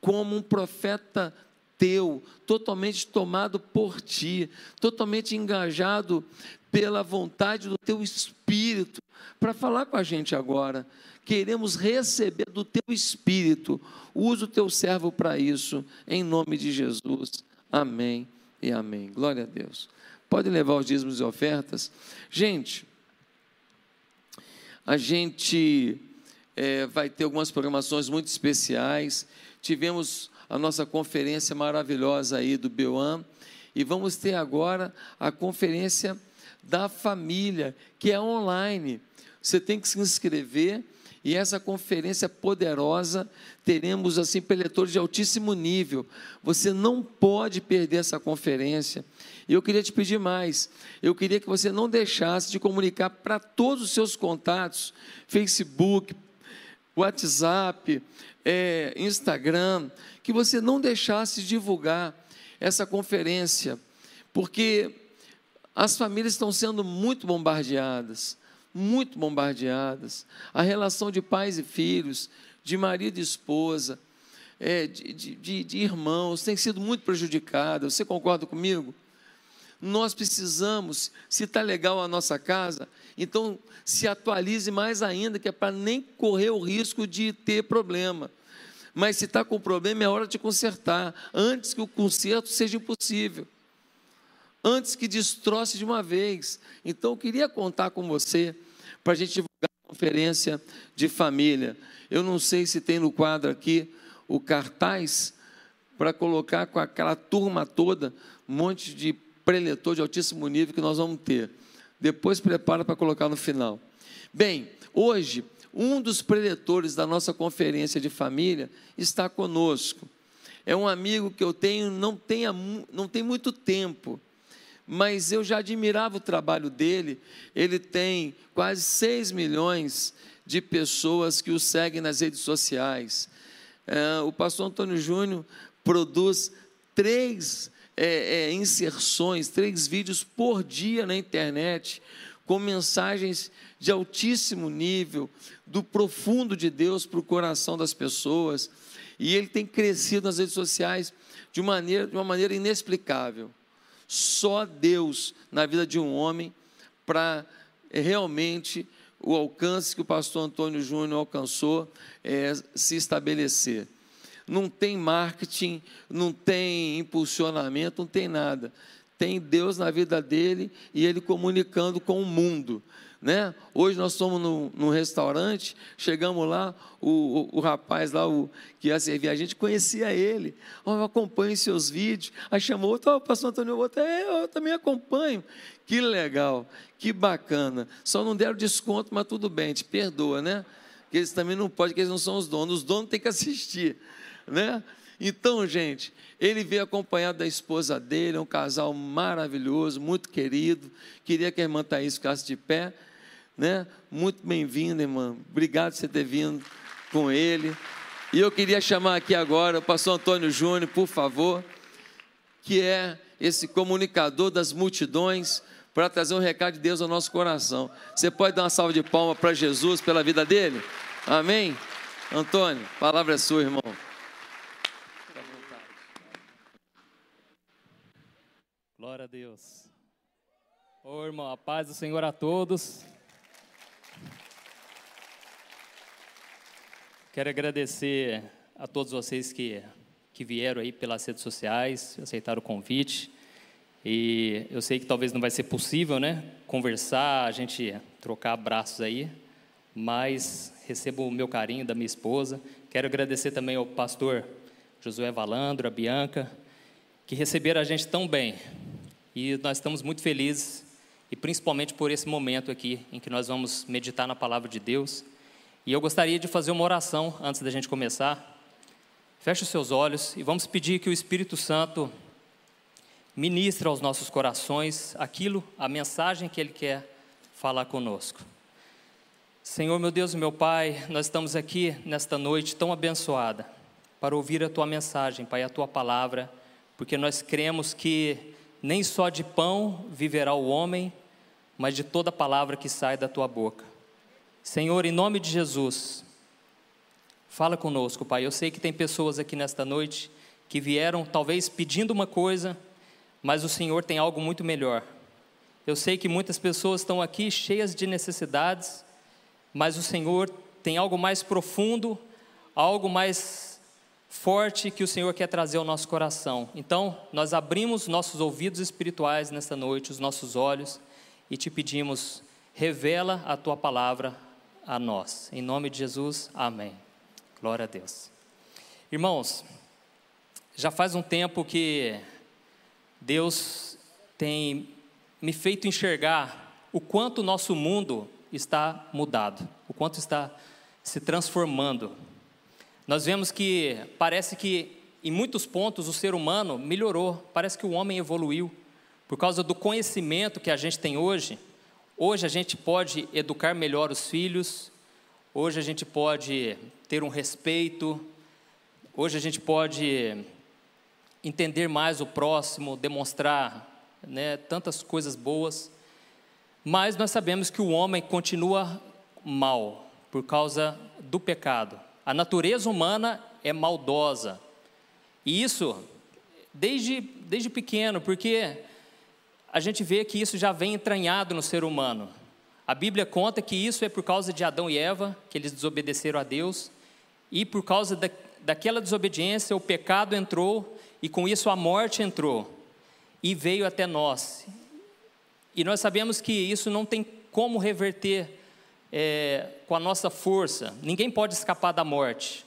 como um profeta teu, totalmente tomado por ti, totalmente engajado pela vontade do teu Espírito, para falar com a gente agora. Queremos receber do teu Espírito, usa o teu servo para isso, em nome de Jesus, amém e amém, glória a Deus. Pode levar os dízimos e ofertas, gente. A gente vai ter algumas programações muito especiais. Tivemos a nossa conferência maravilhosa aí do BEUAM, e vamos ter agora a conferência da família, que é online. Você tem que se inscrever, e essa conferência poderosa, teremos assim preletores de altíssimo nível, você não pode perder essa conferência. E eu queria te pedir mais, eu queria que você não deixasse de comunicar para todos os seus contatos, Facebook, WhatsApp, Instagram, que você não deixasse divulgar essa conferência, porque as famílias estão sendo muito bombardeadas, a relação de pais e filhos, de marido e esposa, de irmãos, tem sido muito prejudicada. Você concorda comigo? Nós precisamos, se está legal a nossa casa, então se atualize mais ainda, que é para nem correr o risco de ter problema. Mas se está com problema, é hora de consertar, antes que o conserto seja impossível, antes que destroce de uma vez. Então eu queria contar com você, para a gente divulgar a conferência de família. Eu não sei se tem no quadro aqui o cartaz, para colocar com aquela turma toda, um monte de preletor de altíssimo nível que nós vamos ter. Depois prepara para colocar no final. Bem, hoje, um dos preletores da nossa conferência de família está conosco. É um amigo que eu tenho, não tem muito tempo, mas eu já admirava o trabalho dele. Ele tem quase 6 milhões de pessoas que o seguem nas redes sociais. O pastor Antônio Júnior produz 3 inserções, 3 vídeos por dia na internet, com mensagens de altíssimo nível, do profundo de Deus para o coração das pessoas, e ele tem crescido nas redes sociais de uma maneira inexplicável. Só Deus na vida de um homem, para realmente o alcance que o pastor Antônio Júnior alcançou se estabelecer. Não tem marketing, não tem impulsionamento, não tem nada. Tem Deus na vida dele e ele comunicando com o mundo, né? Hoje nós fomos num restaurante, chegamos lá, o rapaz lá que ia servir a gente, conhecia ele. Eu acompanho seus vídeos. Aí chamou outro, pastor Antônio, outro, eu também acompanho. Que legal, que bacana. Só não deram desconto, mas tudo bem, te perdoa, né? Porque eles também não podem, porque eles não são os donos têm que assistir, né? Então, gente, ele veio acompanhado da esposa dele, é um casal maravilhoso, muito querido. Queria que a irmã Thaís ficasse de pé, né? Muito bem-vinda, irmã, obrigado por você ter vindo com ele. E eu queria chamar aqui agora o pastor Antônio Júnior, por favor, que é esse comunicador das multidões, para trazer um recado de Deus ao nosso coração. Você pode dar uma salva de palmas para Jesus, pela vida dele? Amém? Antônio, a palavra é sua, irmão. Glória a Deus. Ô irmão, a paz do Senhor a todos. Quero agradecer a todos vocês que vieram aí pelas redes sociais, aceitaram o convite. E eu sei que talvez não vai ser possível, né, conversar, a gente trocar abraços aí, mas recebo o meu carinho da minha esposa. Quero agradecer também ao pastor Josué Valandro, a Bianca, que receberam a gente tão bem. E nós estamos muito felizes, e principalmente por esse momento aqui, em que nós vamos meditar na palavra de Deus. E eu gostaria de fazer uma oração antes da gente começar. Feche os seus olhos e vamos pedir que o Espírito Santo ministra aos nossos corações aquilo, a mensagem que Ele quer falar conosco. Senhor, meu Deus e meu Pai, nós estamos aqui nesta noite tão abençoada para ouvir a Tua mensagem, Pai, a Tua palavra, porque nós cremos que nem só de pão viverá o homem, mas de toda palavra que sai da Tua boca. Senhor, em nome de Jesus, fala conosco, Pai. Eu sei que tem pessoas aqui nesta noite que vieram talvez pedindo uma coisa, mas o Senhor tem algo muito melhor. Eu sei que muitas pessoas estão aqui cheias de necessidades, mas o Senhor tem algo mais profundo, algo mais forte que o Senhor quer trazer ao nosso coração. Então, nós abrimos nossos ouvidos espirituais nesta noite, os nossos olhos, e te pedimos, revela a Tua palavra a nós. Em nome de Jesus, amém. Glória a Deus. Irmãos, já faz um tempo que Deus tem me feito enxergar o quanto o nosso mundo está mudado, o quanto está se transformando. Nós vemos que parece que em muitos pontos o ser humano melhorou, parece que o homem evoluiu. Por causa do conhecimento que a gente tem hoje, hoje a gente pode educar melhor os filhos, hoje a gente pode ter um respeito, hoje a gente pode entender mais o próximo, demonstrar, né, tantas coisas boas. Mas nós sabemos que o homem continua mal por causa do pecado. A natureza humana é maldosa. E isso desde pequeno, porque a gente vê que isso já vem entranhado no ser humano. A Bíblia conta que isso é por causa de Adão e Eva, que eles desobedeceram a Deus, e por causa daquela desobediência o pecado entrou, e com isso a morte entrou, e veio até nós. E nós sabemos que isso não tem como reverter com a nossa força. Ninguém pode escapar da morte,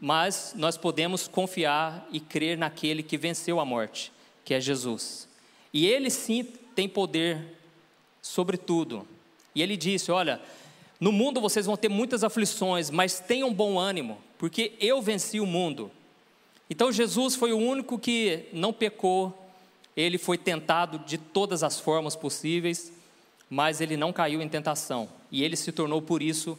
mas nós podemos confiar e crer naquele que venceu a morte, que é Jesus. E Ele sim tem poder sobre tudo. E Ele disse, olha, no mundo vocês vão ter muitas aflições, mas tenham bom ânimo, porque eu venci o mundo. Então Jesus foi o único que não pecou, Ele foi tentado de todas as formas possíveis, mas Ele não caiu em tentação. E Ele se tornou, por isso,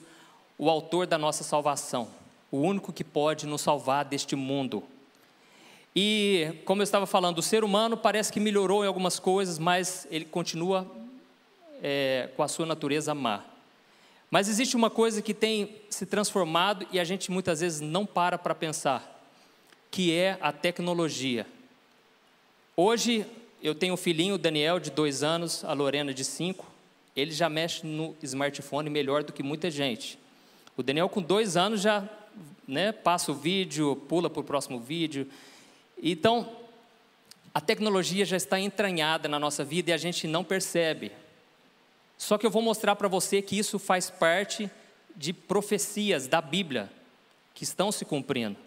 o autor da nossa salvação, o único que pode nos salvar deste mundo. E, como eu estava falando, o ser humano parece que melhorou em algumas coisas, mas ele continua com a sua natureza má. Mas existe uma coisa que tem se transformado e a gente muitas vezes não para pensar, que é a tecnologia. Hoje eu tenho um filhinho, o Daniel, de 2 anos, a Lorena, de 5. Ele já mexe no smartphone melhor do que muita gente. O Daniel, com 2 anos, já, né, passa o vídeo, pula para o próximo vídeo. Então, a tecnologia já está entranhada na nossa vida e a gente não percebe. Só que eu vou mostrar para você que isso faz parte de profecias da Bíblia que estão se cumprindo.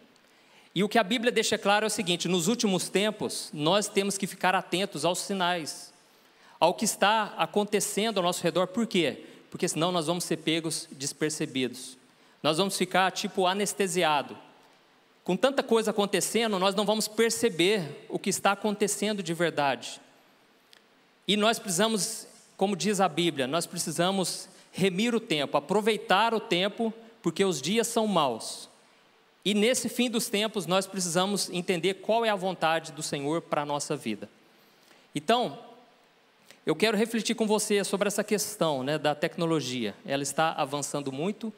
E o que a Bíblia deixa claro é o seguinte: nos últimos tempos, nós temos que ficar atentos aos sinais, ao que está acontecendo ao nosso redor. Por quê? Porque senão nós vamos ser pegos despercebidos. Nós vamos ficar tipo anestesiado. Com tanta coisa acontecendo, nós não vamos perceber o que está acontecendo de verdade. E nós precisamos, como diz a Bíblia, nós precisamos remir o tempo, aproveitar o tempo, porque os dias são maus. E nesse fim dos tempos, nós precisamos entender qual é a vontade do Senhor para a nossa vida. Então, eu quero refletir com você sobre essa questão, né, da tecnologia. Ela está avançando muito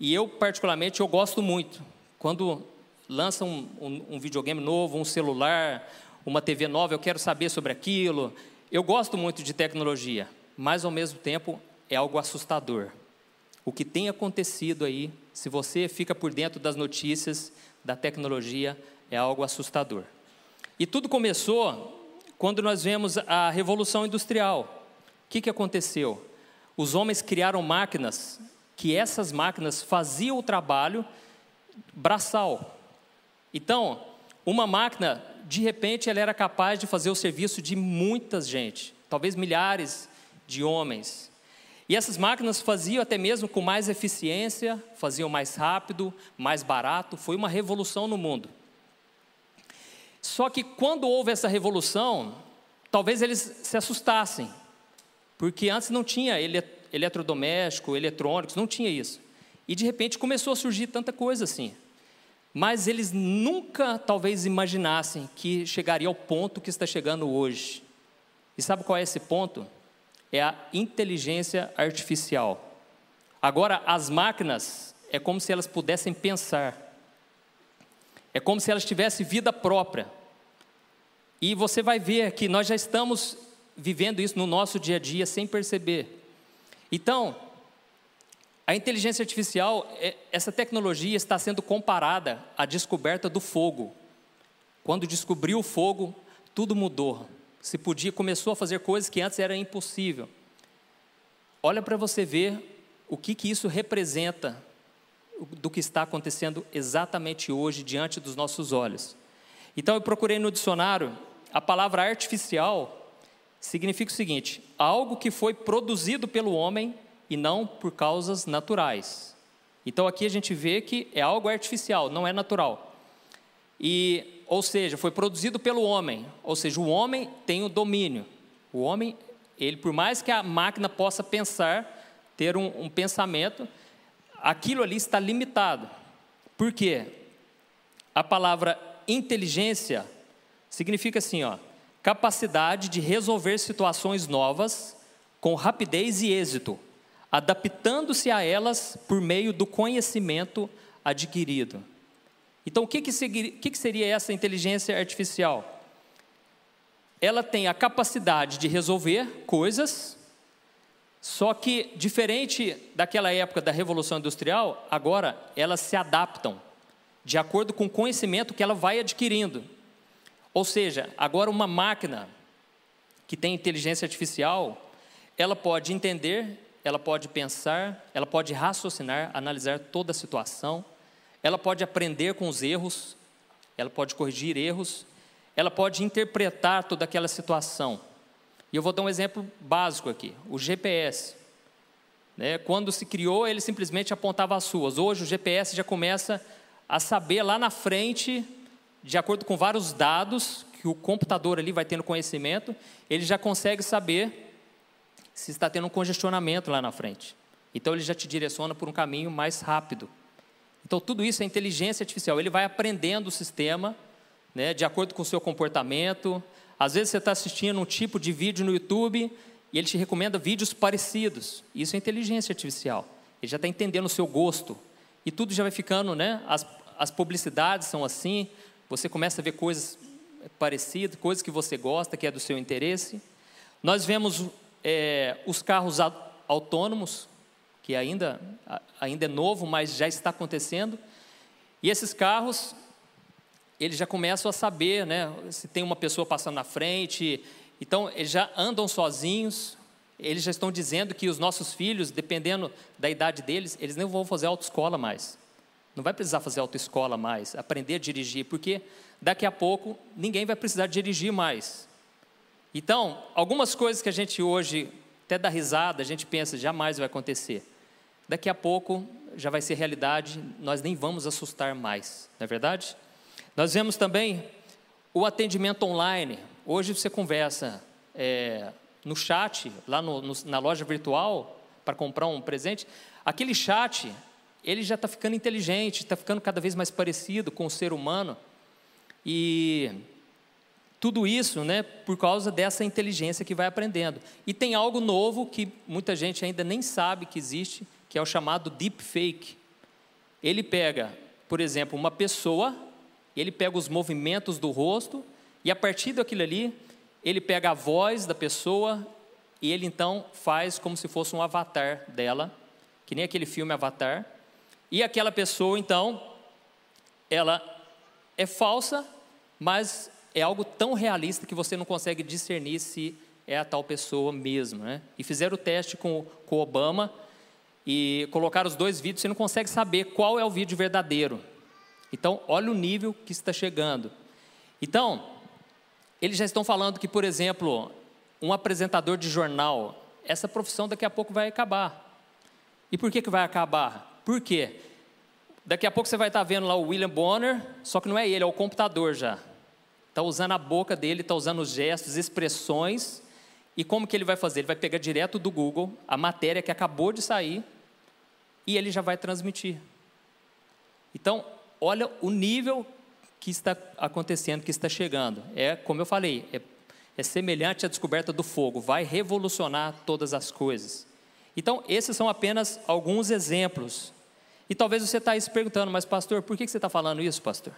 e eu, particularmente, eu gosto muito. Quando lança um videogame novo, um celular, uma TV nova, eu quero saber sobre aquilo. Eu gosto muito de tecnologia, mas ao mesmo tempo é algo assustador. O que tem acontecido aí, se você fica por dentro das notícias da tecnologia, é algo assustador. E tudo começou quando nós vemos a Revolução Industrial. O que aconteceu? Os homens criaram máquinas, que essas máquinas faziam o trabalho braçal. Então, uma máquina, de repente, ela era capaz de fazer o serviço de muita gente, talvez milhares de homens. E essas máquinas faziam até mesmo com mais eficiência, faziam mais rápido, mais barato. Foi uma revolução no mundo. Só que quando houve essa revolução, talvez eles se assustassem, porque antes não tinha eletrodoméstico, eletrônicos, não tinha isso. E de repente começou a surgir tanta coisa assim. Mas eles nunca talvez imaginassem que chegaria ao ponto que está chegando hoje. E sabe qual é esse ponto? É a inteligência artificial. Agora as máquinas é como se elas pudessem pensar. É como se elas tivessem vida própria. E você vai ver que nós já estamos vivendo isso no nosso dia a dia sem perceber. Então, a inteligência artificial, essa tecnologia está sendo comparada à descoberta do fogo. Quando descobriu o fogo, tudo mudou. Se podia, começou a fazer coisas que antes era impossível. Olha para você ver o que isso representa do que está acontecendo exatamente hoje diante dos nossos olhos. Então, eu procurei no dicionário, a palavra artificial significa o seguinte: algo que foi produzido pelo homem e não por causas naturais. Então, aqui a gente vê que é algo artificial, não é natural. E, ou seja, foi produzido pelo homem, ou seja, o homem tem o domínio. O homem, ele, por mais que a máquina possa pensar, ter um pensamento, aquilo ali está limitado. Por quê? A palavra inteligência significa assim, ó, capacidade de resolver situações novas com rapidez e êxito, adaptando-se a elas por meio do conhecimento adquirido. Então, o que seria essa inteligência artificial? Ela tem a capacidade de resolver coisas, só que, diferente daquela época da Revolução Industrial, agora elas se adaptam de acordo com o conhecimento que ela vai adquirindo. Ou seja, agora uma máquina que tem inteligência artificial, ela pode entender, ela pode pensar, ela pode raciocinar, analisar toda a situação, ela pode aprender com os erros, ela pode corrigir erros, ela pode interpretar toda aquela situação. E eu vou dar um exemplo básico aqui, o GPS. Quando se criou, ele simplesmente apontava as ruas. Hoje o GPS já começa a saber lá na frente, de acordo com vários dados que o computador ali vai tendo conhecimento, ele já consegue saber se está tendo um congestionamento lá na frente. Então, ele já te direciona por um caminho mais rápido. Então, tudo isso é inteligência artificial. Ele vai aprendendo o sistema, de acordo com o seu comportamento. Às vezes, você está assistindo um tipo de vídeo no YouTube e ele te recomenda vídeos parecidos. Isso é inteligência artificial. Ele já está entendendo o seu gosto. E tudo já vai ficando, as publicidades são assim, você começa a ver coisas parecidas, coisas que você gosta, que é do seu interesse. Nós vemos os carros autônomos, que ainda é novo, mas já está acontecendo. E esses carros, eles já começam a saber, se tem uma pessoa passando na frente. Então, eles já andam sozinhos. Eles já estão dizendo que os nossos filhos, dependendo da idade deles, eles nem vão fazer autoescola mais. Não vai precisar fazer autoescola mais, aprender a dirigir, porque daqui a pouco ninguém vai precisar dirigir mais. Então, algumas coisas que a gente hoje até dá risada, a gente pensa, jamais vai acontecer. Daqui a pouco já vai ser realidade, nós nem vamos assustar mais, não é verdade? Nós vemos também o atendimento online. Hoje você conversa no chat, lá na loja virtual, para comprar um presente, aquele chat, ele já está ficando inteligente, está ficando cada vez mais parecido com o ser humano. E tudo isso, por causa dessa inteligência que vai aprendendo. E tem algo novo que muita gente ainda nem sabe que existe, que é o chamado deepfake. Ele pega, por exemplo, uma pessoa, ele pega os movimentos do rosto, e a partir daquilo ali, ele pega a voz da pessoa e ele, então, faz como se fosse um avatar dela, que nem aquele filme Avatar. E aquela pessoa, então, ela é falsa, mas é algo tão realista que você não consegue discernir se é a tal pessoa mesmo, E fizeram o teste com o Obama e colocaram os dois vídeos, você não consegue saber qual é o vídeo verdadeiro. Então, olha o nível que está chegando. Então, eles já estão falando que, por exemplo, um apresentador de jornal, essa profissão daqui a pouco vai acabar. E por que vai acabar? Por quê? Daqui a pouco você vai estar vendo lá o William Bonner, só que não é ele, é o computador já. Está usando a boca dele, está usando os gestos, expressões. E como que ele vai fazer? Ele vai pegar direto do Google a matéria que acabou de sair e ele já vai transmitir. Então, olha o nível que está acontecendo, que está chegando. É, como eu falei, é semelhante à descoberta do fogo. Vai revolucionar todas as coisas. Então, esses são apenas alguns exemplos. E talvez você está aí se perguntando, mas pastor, por que você está falando isso, pastor?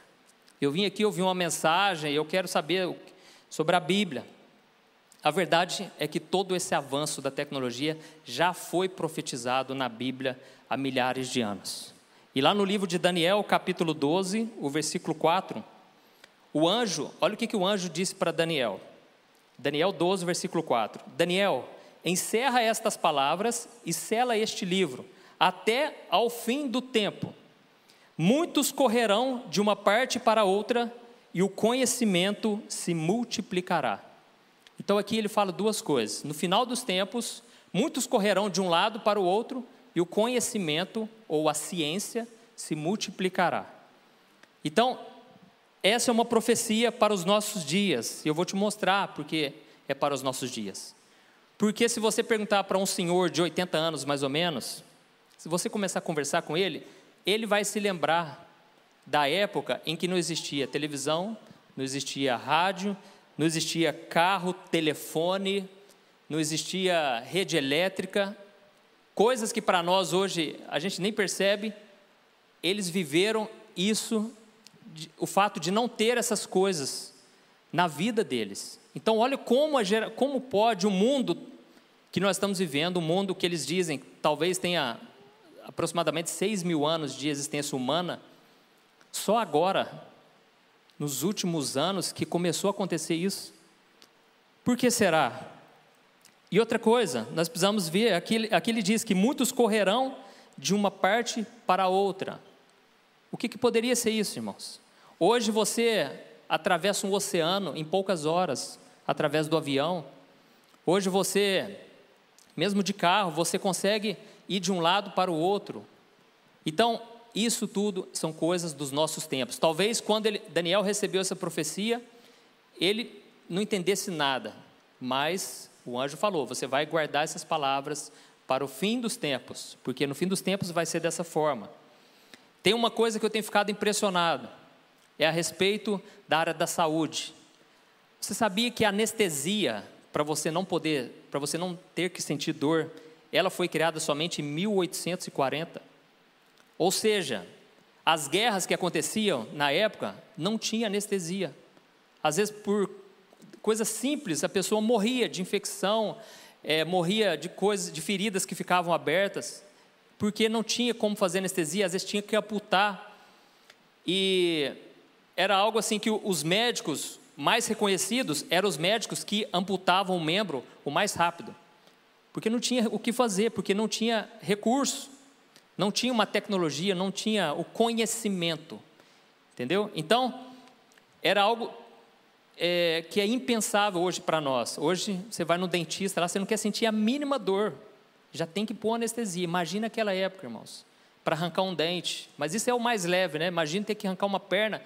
Eu vim aqui ouvir uma mensagem, eu quero saber sobre a Bíblia. A verdade é que todo esse avanço da tecnologia já foi profetizado na Bíblia há milhares de anos. E lá no livro de Daniel, capítulo 12, o versículo 4, o anjo, olha o que o anjo disse para Daniel. Daniel 12, versículo 4. Daniel, encerra estas palavras e sela este livro, até ao fim do tempo. Muitos correrão de uma parte para outra e o conhecimento se multiplicará. Então aqui ele fala duas coisas. No final dos tempos, muitos correrão de um lado para o outro e o conhecimento ou a ciência se multiplicará. Então, essa é uma profecia para os nossos dias. E eu vou te mostrar porque é para os nossos dias. Porque se você perguntar para um senhor de 80 anos mais ou menos, se você começar a conversar com ele, ele vai se lembrar da época em que não existia televisão, não existia rádio, não existia carro, telefone, não existia rede elétrica. Coisas que para nós hoje a gente nem percebe, eles viveram isso, o fato de não ter essas coisas na vida deles. Então olha como pode o mundo que nós estamos vivendo, o mundo que eles dizem, talvez tenha aproximadamente 6 mil anos de existência humana, só agora, nos últimos anos, que começou a acontecer isso. Por que será? E outra coisa, nós precisamos ver, aqui ele diz que muitos correrão de uma parte para a outra. O que poderia ser isso, irmãos? Hoje você atravessa um oceano em poucas horas, através do avião. Hoje você, mesmo de carro, você consegue ir de um lado para o outro. Então, isso tudo são coisas dos nossos tempos. Talvez quando Daniel recebeu essa profecia, ele não entendesse nada, mas o anjo falou, você vai guardar essas palavras para o fim dos tempos, porque no fim dos tempos vai ser dessa forma. Tem uma coisa que eu tenho ficado impressionado, é a respeito da área da saúde. Você sabia que a anestesia, para você não ter que sentir dor, ela foi criada somente em 1840. Ou seja, as guerras que aconteciam na época não tinha anestesia. Às vezes, por coisas simples, a pessoa morria de infecção, morria de feridas que ficavam abertas, porque não tinha como fazer anestesia, às vezes tinha que amputar. E era algo assim que os médicos mais reconhecidos eram os médicos que amputavam o membro o mais rápido. Porque não tinha o que fazer, porque não tinha recurso, não tinha uma tecnologia, não tinha o conhecimento, entendeu? Então, era algo que é impensável hoje para nós. Hoje, você vai no dentista, lá você não quer sentir a mínima dor, já tem que pôr anestesia. Imagina aquela época, irmãos, para arrancar um dente, mas isso é o mais leve, né? Imagina ter que arrancar uma perna,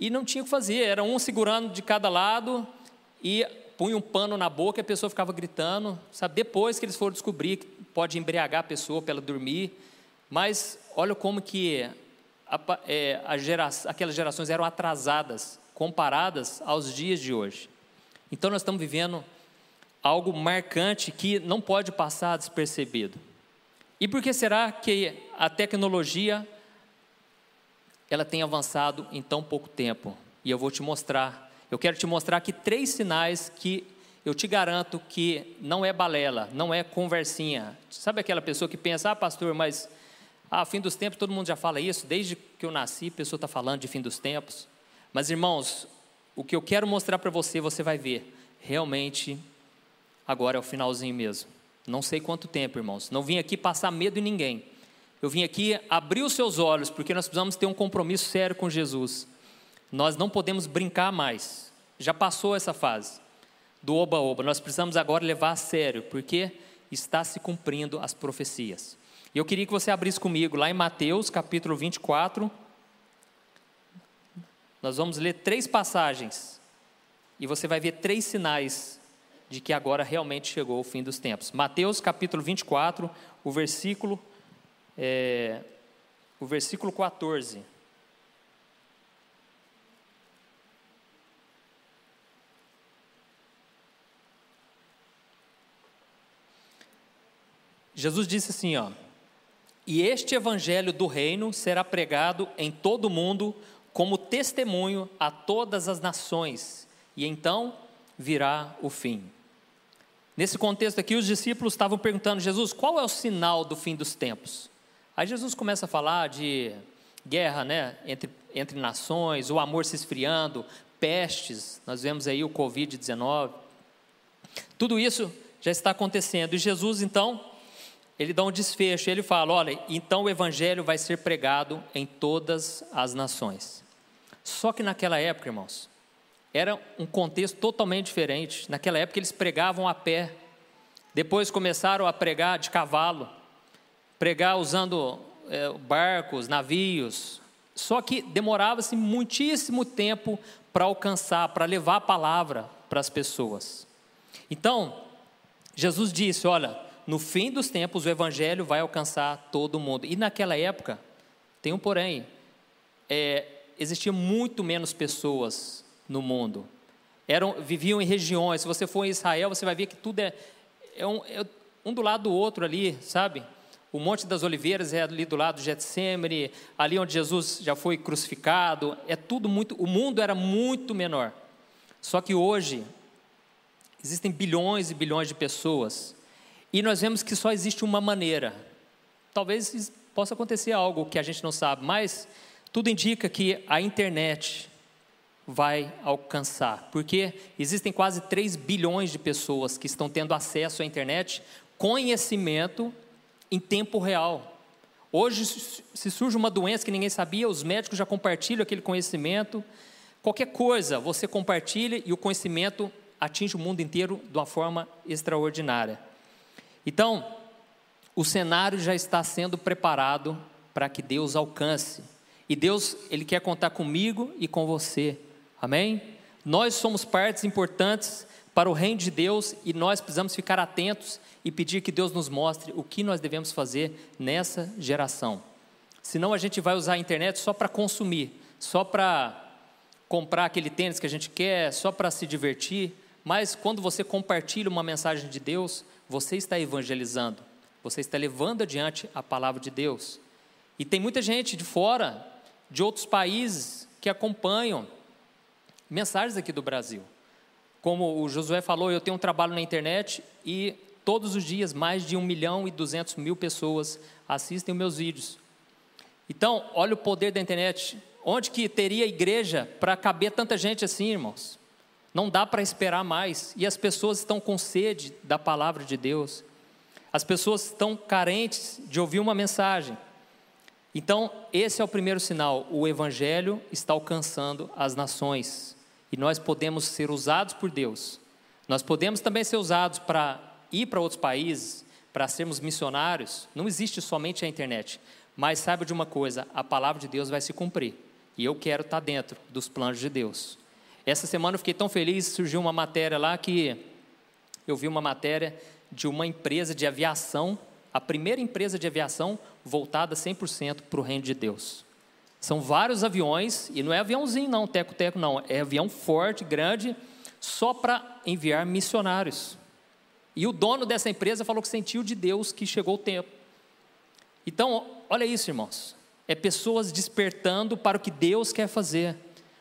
e não tinha o que fazer, era um segurando de cada lado, e punha um pano na boca e a pessoa ficava gritando, sabe? Depois que eles foram descobrir que pode embriagar a pessoa para ela dormir, mas olha como que aquelas gerações eram atrasadas, comparadas aos dias de hoje. Então nós estamos vivendo algo marcante que não pode passar despercebido. E por que será que a tecnologia ela tem avançado em tão pouco tempo? E eu vou te mostrar. Eu quero te mostrar aqui 3 sinais que eu te garanto que não é balela, não é conversinha. Sabe aquela pessoa que pensa, pastor, mas fim dos tempos todo mundo já fala isso, desde que eu nasci a pessoa está falando de fim dos tempos. Mas irmãos, o que eu quero mostrar para você, você vai ver, realmente agora é o finalzinho mesmo. Não sei quanto tempo, irmãos, não vim aqui passar medo em ninguém. Eu vim aqui abrir os seus olhos, porque nós precisamos ter um compromisso sério com Jesus. Nós não podemos brincar mais, já passou essa fase do oba-oba, nós precisamos agora levar a sério, porque está se cumprindo as profecias. E eu queria que você abrisse comigo lá em Mateus capítulo 24, nós vamos ler 3 passagens, e você vai ver 3 sinais de que agora realmente chegou o fim dos tempos. Mateus capítulo 24, o versículo 14. Jesus disse assim, ó: e este evangelho do reino será pregado em todo o mundo como testemunho a todas as nações, e então virá o fim. Nesse contexto aqui, os discípulos estavam perguntando: Jesus, qual é o sinal do fim dos tempos? Aí Jesus começa a falar de guerra, né, entre nações, o amor se esfriando, pestes, nós vemos aí o Covid-19. Tudo isso já está acontecendo, e Jesus então, ele dá um desfecho, ele fala: olha, então o evangelho vai ser pregado em todas as nações. Só que naquela época, irmãos, era um contexto totalmente diferente. Naquela época eles pregavam a pé, depois começaram a pregar de cavalo, pregar usando barcos, navios. Só que demorava-se muitíssimo tempo para alcançar, para levar a palavra para as pessoas. Então, Jesus disse: olha, no fim dos tempos, o evangelho vai alcançar todo mundo. E naquela época, tem um porém, existia muito menos pessoas no mundo. Viviam em regiões. Se você for em Israel, você vai ver que tudo é um do lado do outro ali, sabe? O Monte das Oliveiras é ali do lado do Getsêmani, ali onde Jesus já foi crucificado. É tudo muito... O mundo era muito menor. Só que hoje, existem bilhões e bilhões de pessoas. E nós vemos que só existe uma maneira. Talvez possa acontecer algo que a gente não sabe, mas tudo indica que a internet vai alcançar, porque existem quase 3 bilhões de pessoas que estão tendo acesso à internet, conhecimento em tempo real. Hoje, se surge uma doença que ninguém sabia, os médicos já compartilham aquele conhecimento. Qualquer coisa, você compartilha e o conhecimento atinge o mundo inteiro de uma forma extraordinária. Então, o cenário já está sendo preparado para que Deus alcance. E Deus, Ele quer contar comigo e com você. Amém? Nós somos partes importantes para o reino de Deus e nós precisamos ficar atentos e pedir que Deus nos mostre o que nós devemos fazer nessa geração. Senão a gente vai usar a internet só para consumir, só para comprar aquele tênis que a gente quer, só para se divertir. Mas quando você compartilha uma mensagem de Deus, você está evangelizando, você está levando adiante a palavra de Deus. E tem muita gente de fora, de outros países, que acompanham mensagens aqui do Brasil. Como o Josué falou, eu tenho um trabalho na internet e todos os dias mais de 1.200.000 pessoas assistem os meus vídeos. Então, olha o poder da internet. Onde que teria igreja para caber tanta gente assim, irmãos? Não dá para esperar mais, e as pessoas estão com sede da palavra de Deus, as pessoas estão carentes de ouvir uma mensagem. Então esse é o primeiro sinal: o evangelho está alcançando as nações, e nós podemos ser usados por Deus. Nós podemos também ser usados para ir para outros países, para sermos missionários. Não existe somente a internet, mas saiba de uma coisa: a palavra de Deus vai se cumprir, e eu quero estar dentro dos planos de Deus. Essa semana eu fiquei tão feliz, surgiu uma matéria lá que eu vi uma matéria de uma empresa de aviação, a primeira empresa de aviação voltada 100% para o reino de Deus. São vários aviões, e não é aviãozinho não, teco-teco não, é avião forte, grande, só para enviar missionários. E o dono dessa empresa falou que sentiu de Deus que chegou o tempo. Então, olha isso, irmãos, é pessoas despertando para o que Deus quer fazer.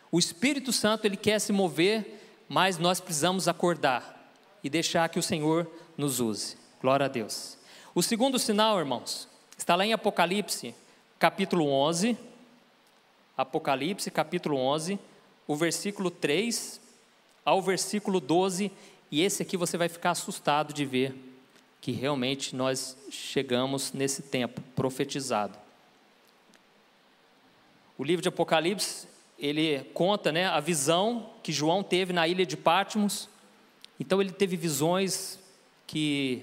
O Espírito Santo, Ele quer se mover, mas nós precisamos acordar e deixar que o Senhor nos use. Glória a Deus. O segundo sinal, irmãos, está lá em Apocalipse, capítulo 11. Apocalipse, capítulo 11, o versículo 3 ao versículo 12. E esse aqui você vai ficar assustado de ver que realmente nós chegamos nesse tempo profetizado. O livro de Apocalipse... ele conta, né, a visão que João teve na ilha de Patmos. Então ele teve visões que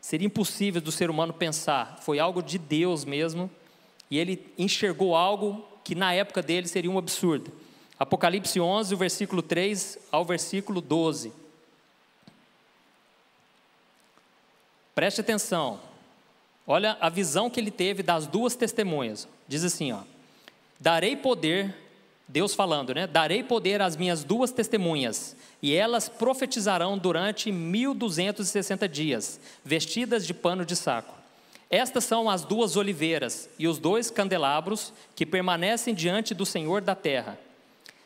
seria impossível do ser humano pensar. Foi algo de Deus mesmo, e ele enxergou algo que na época dele seria um absurdo. Apocalipse 11, o versículo 3 ao versículo 12. Preste atenção. Olha a visão que ele teve das duas testemunhas. Diz assim, ó: darei poder, Deus falando, né? Darei poder às minhas duas testemunhas, e elas profetizarão durante 1260 dias, vestidas de pano de saco. Estas são as duas oliveiras e os dois candelabros que permanecem diante do Senhor da terra.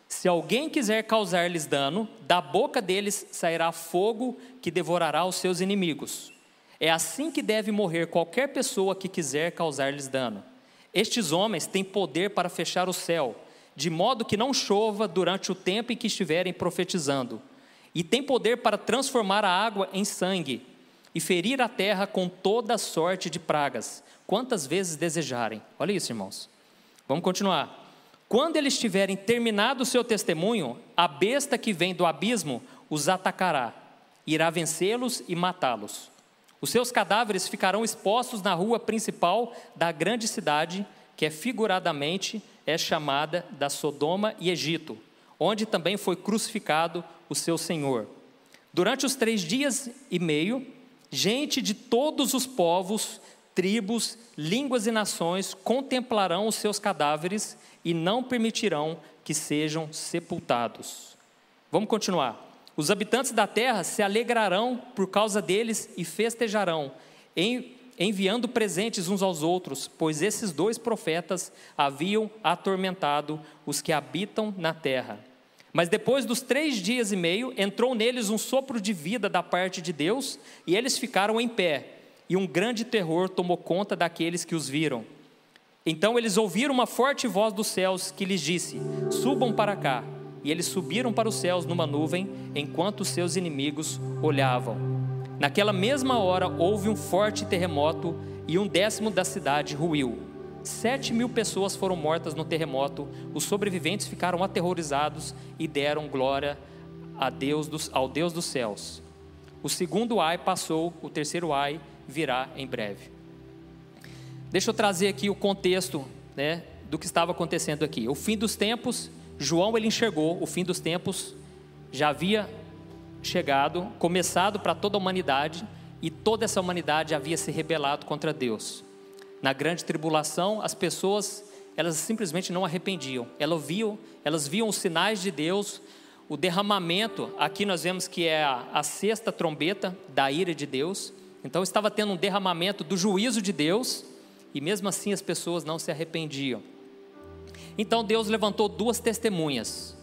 Se alguém quiser causar-lhes dano, da boca deles sairá fogo que devorará os seus inimigos. É assim que deve morrer qualquer pessoa que quiser causar-lhes dano. Estes homens têm poder para fechar o céu, de modo que não chova durante o tempo em que estiverem profetizando. E têm poder para transformar a água em sangue e ferir a terra com toda sorte de pragas, quantas vezes desejarem. Olha isso, irmãos. Vamos continuar. Quando eles tiverem terminado o seu testemunho, a besta que vem do abismo os atacará, irá vencê-los e matá-los. Os seus cadáveres ficarão expostos na rua principal da grande cidade, que é figuradamente é chamada da Sodoma e Egito, onde também foi crucificado o seu Senhor. Durante os 3 dias e meio, gente de todos os povos, tribos, línguas e nações contemplarão os seus cadáveres e não permitirão que sejam sepultados. Vamos continuar. Os habitantes da terra se alegrarão por causa deles e festejarão, enviando presentes uns aos outros, pois esses dois profetas haviam atormentado os que habitam na terra. Mas depois dos 3 dias e meio, entrou neles um sopro de vida da parte de Deus, e eles ficaram em pé, e um grande terror tomou conta daqueles que os viram. Então eles ouviram uma forte voz dos céus que lhes disse: subam para cá. E eles subiram para os céus numa nuvem, enquanto os seus inimigos olhavam. Naquela mesma hora houve um forte terremoto, e 1/10 da cidade ruiu. 7.000 pessoas foram mortas no terremoto. Os sobreviventes ficaram aterrorizados e deram glória a Deus ao Deus dos céus. O segundo ai passou, o terceiro ai virá em breve. Deixa eu trazer aqui o contexto, né, do que estava acontecendo aqui. O fim dos tempos, João ele enxergou, o fim dos tempos já havia chegado, começado para toda a humanidade, e toda essa humanidade havia se rebelado contra Deus. Na grande tribulação, as pessoas, elas simplesmente não arrependiam. Elas viam os sinais de Deus, o derramamento. Aqui nós vemos que é a 6ª trombeta da ira de Deus. Então estava tendo um derramamento do juízo de Deus, e mesmo assim as pessoas não se arrependiam. Então Deus levantou duas testemunhas,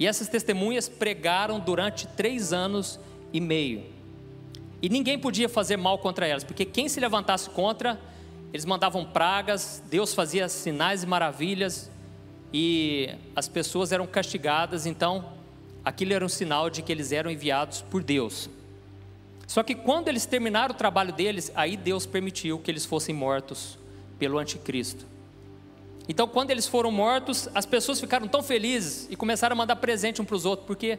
e essas testemunhas pregaram durante 3 anos e meio, e ninguém podia fazer mal contra elas, porque quem se levantasse contra, eles mandavam pragas, Deus fazia sinais e maravilhas, e as pessoas eram castigadas. Então aquilo era um sinal de que eles eram enviados por Deus. Só que quando eles terminaram o trabalho deles, aí Deus permitiu que eles fossem mortos pelo anticristo. Então quando eles foram mortos, as pessoas ficaram tão felizes e começaram a mandar presente um para os outros, porque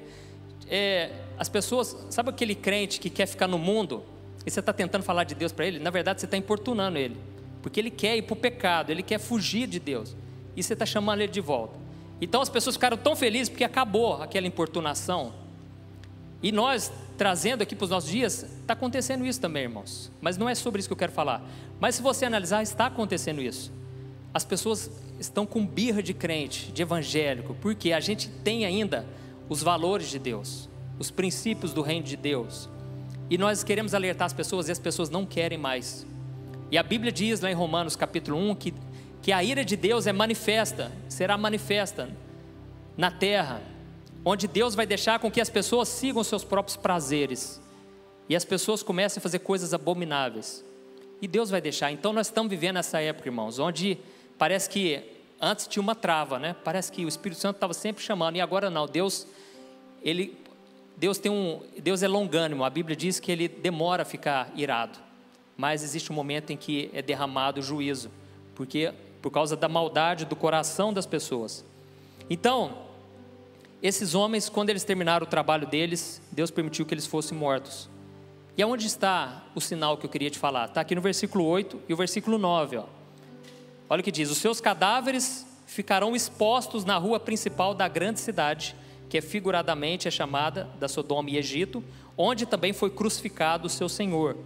as pessoas, sabe aquele crente que quer ficar no mundo, e você está tentando falar de Deus para ele? Na verdade você está importunando ele, porque ele quer ir para o pecado, ele quer fugir de Deus, e você está chamando ele de volta. Então as pessoas ficaram tão felizes porque acabou aquela importunação. E nós, trazendo aqui para os nossos dias, está acontecendo isso também, irmãos. Mas não é sobre isso que eu quero falar. Mas se você analisar, está acontecendo isso. As pessoas estão com birra de crente, de evangélico, porque a gente tem ainda os valores de Deus, os princípios do reino de Deus. E nós queremos alertar as pessoas, e as pessoas não querem mais. E a Bíblia diz lá em Romanos capítulo 1 que a ira de Deus é manifesta, será manifesta na terra, onde Deus vai deixar com que as pessoas sigam seus próprios prazeres, e as pessoas comecem a fazer coisas abomináveis, e Deus vai deixar. Então nós estamos vivendo essa época, irmãos, onde parece que antes tinha uma trava, né? Parece que o Espírito Santo estava sempre chamando, e agora não. Deus é longânimo. A Bíblia diz que ele demora a ficar irado, mas existe um momento em que é derramado o juízo, porque por causa da maldade do coração das pessoas. Então esses homens, quando eles terminaram o trabalho deles, Deus permitiu que eles fossem mortos. E aonde está o sinal que eu queria te falar? Está aqui no versículo 8 e o versículo 9, ó. Olha o que diz: os seus cadáveres ficarão expostos na rua principal da grande cidade, que figuradamente é chamada da Sodoma e Egito, onde também foi crucificado o seu Senhor.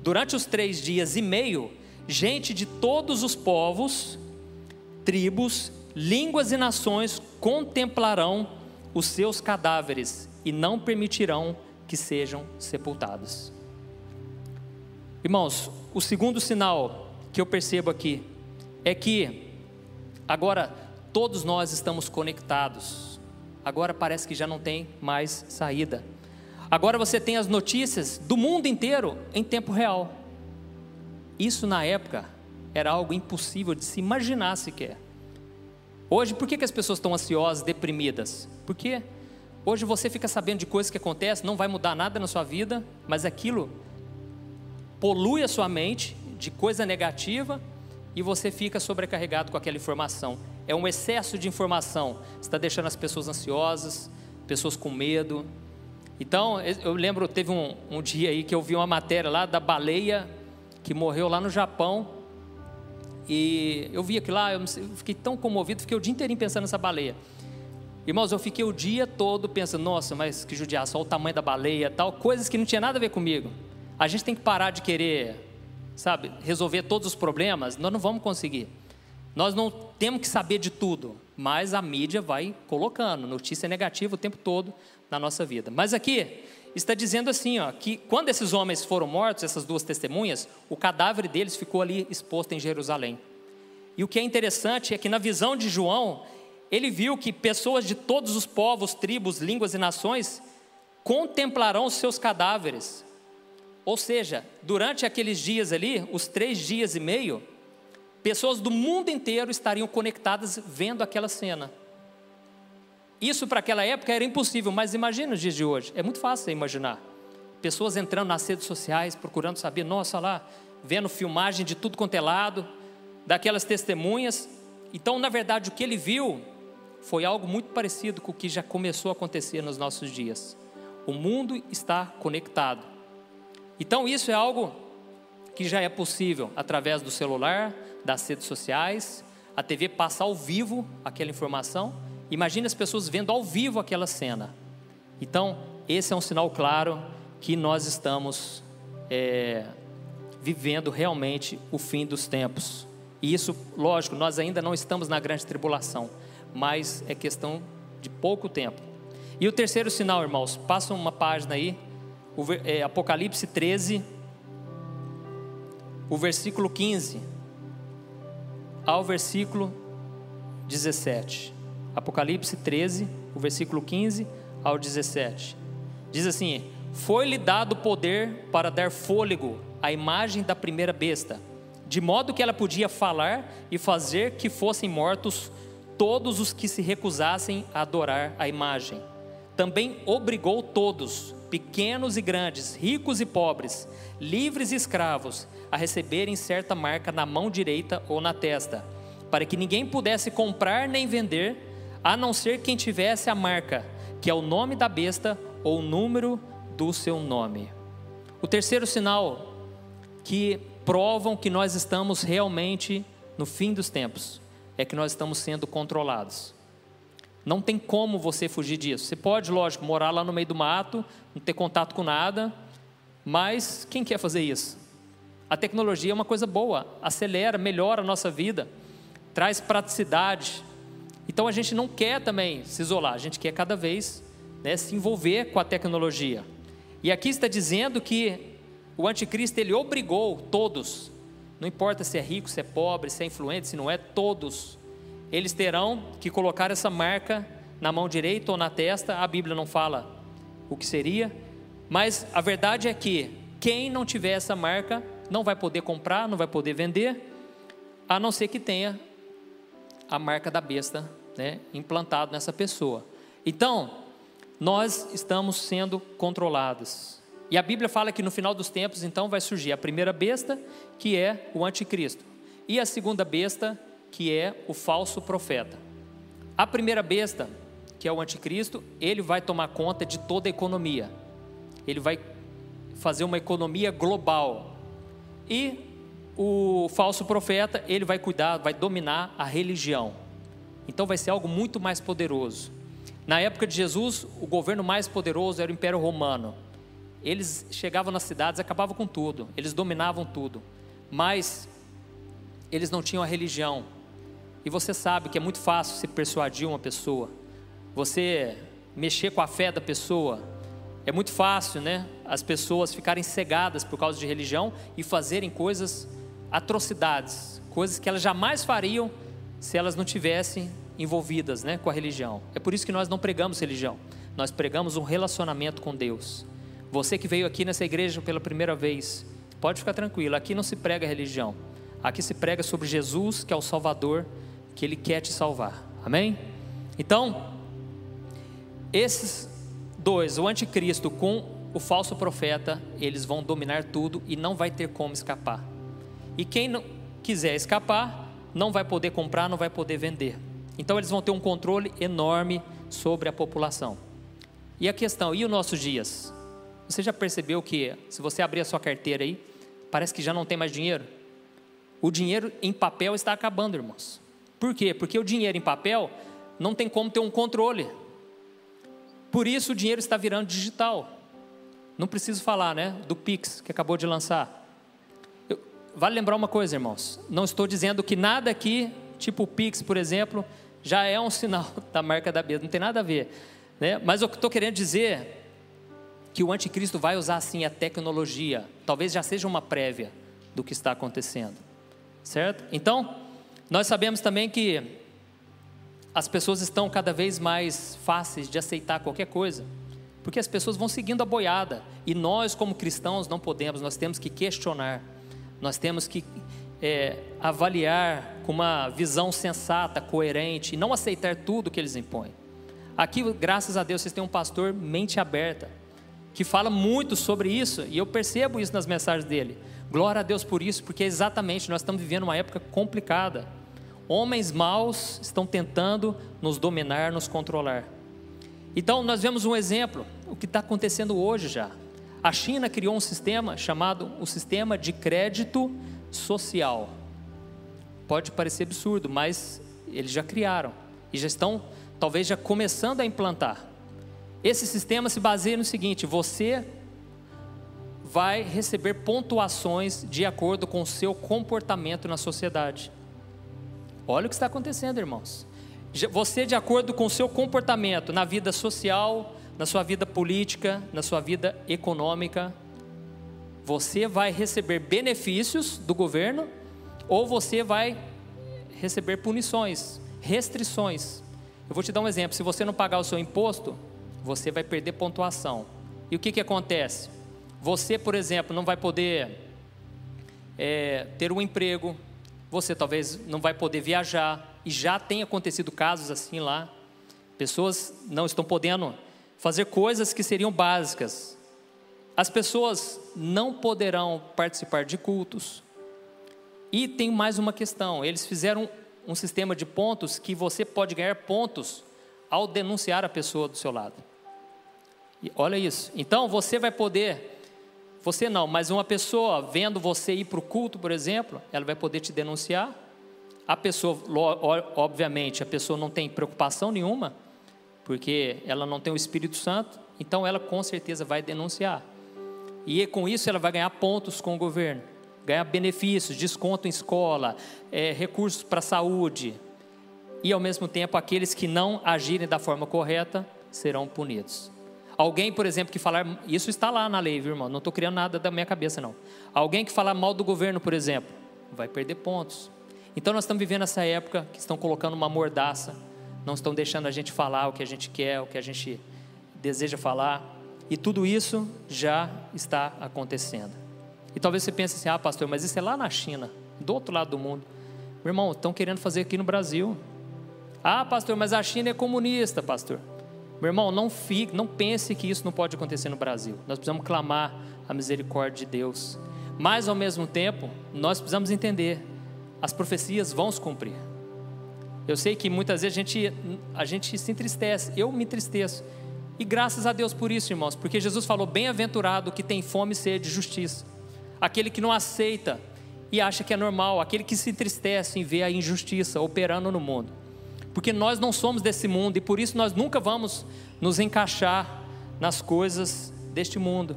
Durante os 3 dias e meio, gente de todos os povos, tribos, línguas e nações contemplarão os seus cadáveres e não permitirão que sejam sepultados. Irmãos, o segundo sinal que eu percebo aqui é que agora todos nós estamos conectados. Agora parece que já não tem mais saída. Agora você tem as notícias do mundo inteiro em tempo real. Isso na época era algo impossível de se imaginar sequer. Hoje, por que as pessoas estão ansiosas, deprimidas? Porque hoje você fica sabendo de coisas que acontecem, não vai mudar nada na sua vida, mas aquilo polui a sua mente de coisa negativa e você fica sobrecarregado com aquela informação. É um excesso de informação, está deixando as pessoas ansiosas, pessoas com medo. Então, eu lembro, teve um dia aí que eu vi uma matéria lá da baleia que morreu lá no Japão, e eu vi aquilo lá, eu fiquei tão comovido, fiquei o dia inteirinho pensando nessa baleia. Irmãos, eu fiquei o dia todo pensando, nossa, mas que judiação, olha o tamanho da baleia, tal, coisas que não tinha nada a ver comigo. A gente tem que parar de querer, sabe, resolver todos os problemas, nós não vamos conseguir. Nós não temos que saber de tudo, mas a mídia vai colocando notícia negativa o tempo todo na nossa vida. Mas aqui está dizendo assim, ó, que quando esses homens foram mortos, essas duas testemunhas, o cadáver deles ficou ali exposto em Jerusalém. E o que é interessante é que na visão de João, ele viu que pessoas de todos os povos, tribos, línguas e nações contemplarão os seus cadáveres. Ou seja, durante aqueles dias ali, os 3 dias e meio... pessoas do mundo inteiro estariam conectadas vendo aquela cena. Isso para aquela época era impossível, mas imagina os dias de hoje, é muito fácil imaginar. Pessoas entrando nas redes sociais, procurando saber, nossa lá, vendo filmagem de tudo quanto é lado, daquelas testemunhas. Então, na verdade, o que ele viu foi algo muito parecido com o que já começou a acontecer nos nossos dias. O mundo está conectado. Então, isso é algo que já é possível através do celular, das redes sociais, a TV passa ao vivo aquela informação. Imagine as pessoas vendo ao vivo aquela cena. Então, esse é um sinal claro que nós estamos vivendo realmente o fim dos tempos. E isso, lógico, nós ainda não estamos na grande tribulação, mas é questão de pouco tempo. E o terceiro sinal, irmãos, passa uma página aí, Apocalipse 13... o versículo 15 ao versículo 17. Apocalipse 13, o versículo 15 ao 17. Diz assim: foi-lhe dado poder para dar fôlego à imagem da primeira besta, de modo que ela podia falar e fazer que fossem mortos todos os que se recusassem a adorar a imagem. Também obrigou todos, pequenos e grandes, ricos e pobres, livres e escravos, a receberem certa marca na mão direita ou na testa, para que ninguém pudesse comprar nem vender, a não ser quem tivesse a marca, que é o nome da besta ou o número do seu nome. O terceiro sinal que provam que nós estamos realmente no fim dos tempos é que nós estamos sendo controlados. Não tem como você fugir disso. Você pode, lógico, morar lá no meio do mato, não ter contato com nada, mas quem quer fazer isso? A tecnologia é uma coisa boa, acelera, melhora a nossa vida, traz praticidade. Então a gente não quer também se isolar, a gente quer cada vez, né, se envolver com a tecnologia. E aqui está dizendo que o anticristo, ele obrigou todos, não importa se é rico, se é pobre, se é influente, se não é, todos. Eles terão que colocar essa marca na mão direita ou na testa. A Bíblia não fala o que seria, mas a verdade é que quem não tiver essa marca não vai poder comprar, não vai poder vender, a não ser que tenha a marca da besta, né, implantado nessa pessoa. Então, nós estamos sendo controlados. E a Bíblia fala que no final dos tempos, então, vai surgir a primeira besta, que é o anticristo, e a segunda besta, que é o falso profeta. A primeira besta, que é o anticristo, ele vai tomar conta de toda a economia. Ele vai fazer uma economia global. E o falso profeta, ele vai cuidar, vai dominar a religião. Então vai ser algo muito mais poderoso. Na época de Jesus, o governo mais poderoso era o Império Romano. Eles chegavam nas cidades, acabavam com tudo, eles dominavam tudo, mas eles não tinham a religião. E você sabe que é muito fácil se persuadir uma pessoa, você mexer com a fé da pessoa. É muito fácil, né? As pessoas ficarem cegadas por causa de religião e fazerem coisas, atrocidades, coisas que elas jamais fariam se elas não tivessem envolvidas, né, com a religião. É por isso que nós não pregamos religião, nós pregamos um relacionamento com Deus. Você que veio aqui nessa igreja pela primeira vez, pode ficar tranquilo, aqui não se prega religião, aqui se prega sobre Jesus, que é o Salvador, que Ele quer te salvar, amém? Então, esses dois, o anticristo com o falso profeta, eles vão dominar tudo e não vai ter como escapar. E quem não quiser escapar, não vai poder comprar, não vai poder vender. Então eles vão ter um controle enorme sobre a população. E a questão, e os nossos dias? Você já percebeu que se você abrir a sua carteira aí, parece que já não tem mais dinheiro? O dinheiro em papel está acabando, irmãos. Por quê? Porque o dinheiro em papel não tem como ter um controle. Por isso o dinheiro está virando digital. Não preciso falar, né, do Pix que acabou de lançar. Vale lembrar uma coisa, irmãos. Não estou dizendo que nada aqui, tipo o Pix, por exemplo, já é um sinal da marca da besta. Não tem nada a ver, né? Mas o que estou querendo dizer, que o anticristo vai usar sim a tecnologia, talvez já seja uma prévia do que está acontecendo, certo? Então, nós sabemos também que as pessoas estão cada vez mais fáceis de aceitar qualquer coisa, porque as pessoas vão seguindo a boiada, e nós como cristãos não podemos, nós temos que questionar, nós temos que avaliar com uma visão sensata, coerente, e não aceitar tudo que eles impõem. Aqui, graças a Deus, vocês têm um pastor mente aberta, que fala muito sobre isso, e eu percebo isso nas mensagens dele. Glória a Deus por isso, porque exatamente nós estamos vivendo uma época complicada. Homens maus estão tentando nos dominar, nos controlar. Então nós vemos um exemplo, o que está acontecendo hoje já. A China criou um sistema chamado o sistema de crédito social. Pode parecer absurdo, mas eles já criaram e já estão talvez já começando a implantar. Esse sistema se baseia no seguinte: você vai receber pontuações de acordo com o seu comportamento na sociedade. Olha o que está acontecendo, irmãos. Você, de acordo com o seu comportamento na vida social, na sua vida política, na sua vida econômica, você vai receber benefícios do governo ou você vai receber punições, restrições. Eu vou te dar um exemplo: se você não pagar o seu imposto, você vai perder pontuação. E o que acontece? Você, por exemplo, não vai poder ter um emprego, você talvez não vai poder viajar, e já tem acontecido casos assim lá, pessoas não estão podendo fazer coisas que seriam básicas. As pessoas não poderão participar de cultos. E tem mais uma questão: eles fizeram um sistema de pontos que você pode ganhar pontos ao denunciar a pessoa do seu lado. E olha isso. Então você vai poder, você não, mas uma pessoa vendo você ir para o culto, por exemplo, ela vai poder te denunciar. A pessoa, obviamente, a pessoa não tem preocupação nenhuma, porque ela não tem o Espírito Santo, então ela com certeza vai denunciar. E com isso ela vai ganhar pontos com o governo, ganhar benefícios, desconto em escola, recursos para a saúde. E ao mesmo tempo, aqueles que não agirem da forma correta serão punidos. Alguém, por exemplo, que falar... Isso está lá na lei, viu, irmão? Não estou criando nada da minha cabeça, não. Alguém que falar mal do governo, por exemplo, vai perder pontos. Então nós estamos vivendo essa época que estão colocando uma mordaça, não estão deixando a gente falar o que a gente quer, o que a gente deseja falar. E tudo isso já está acontecendo. E talvez você pense assim: ah, pastor, mas isso é lá na China, do outro lado do mundo. Meu irmão, estão querendo fazer aqui no Brasil. Ah, pastor, mas a China é comunista, pastor. Meu irmão, não pense que isso não pode acontecer no Brasil. Nós precisamos clamar a misericórdia de Deus. Mas, ao mesmo tempo, nós precisamos entender: as profecias vão se cumprir. Eu sei que muitas vezes a gente se entristece, eu me entristeço. E graças a Deus por isso, irmãos, porque Jesus falou: bem-aventurado que tem fome e sede de justiça. Aquele que não aceita e acha que é normal, aquele que se entristece em ver a injustiça operando no mundo. porque nós não somos desse mundo, e por isso nós nunca vamos nos encaixar nas coisas deste mundo.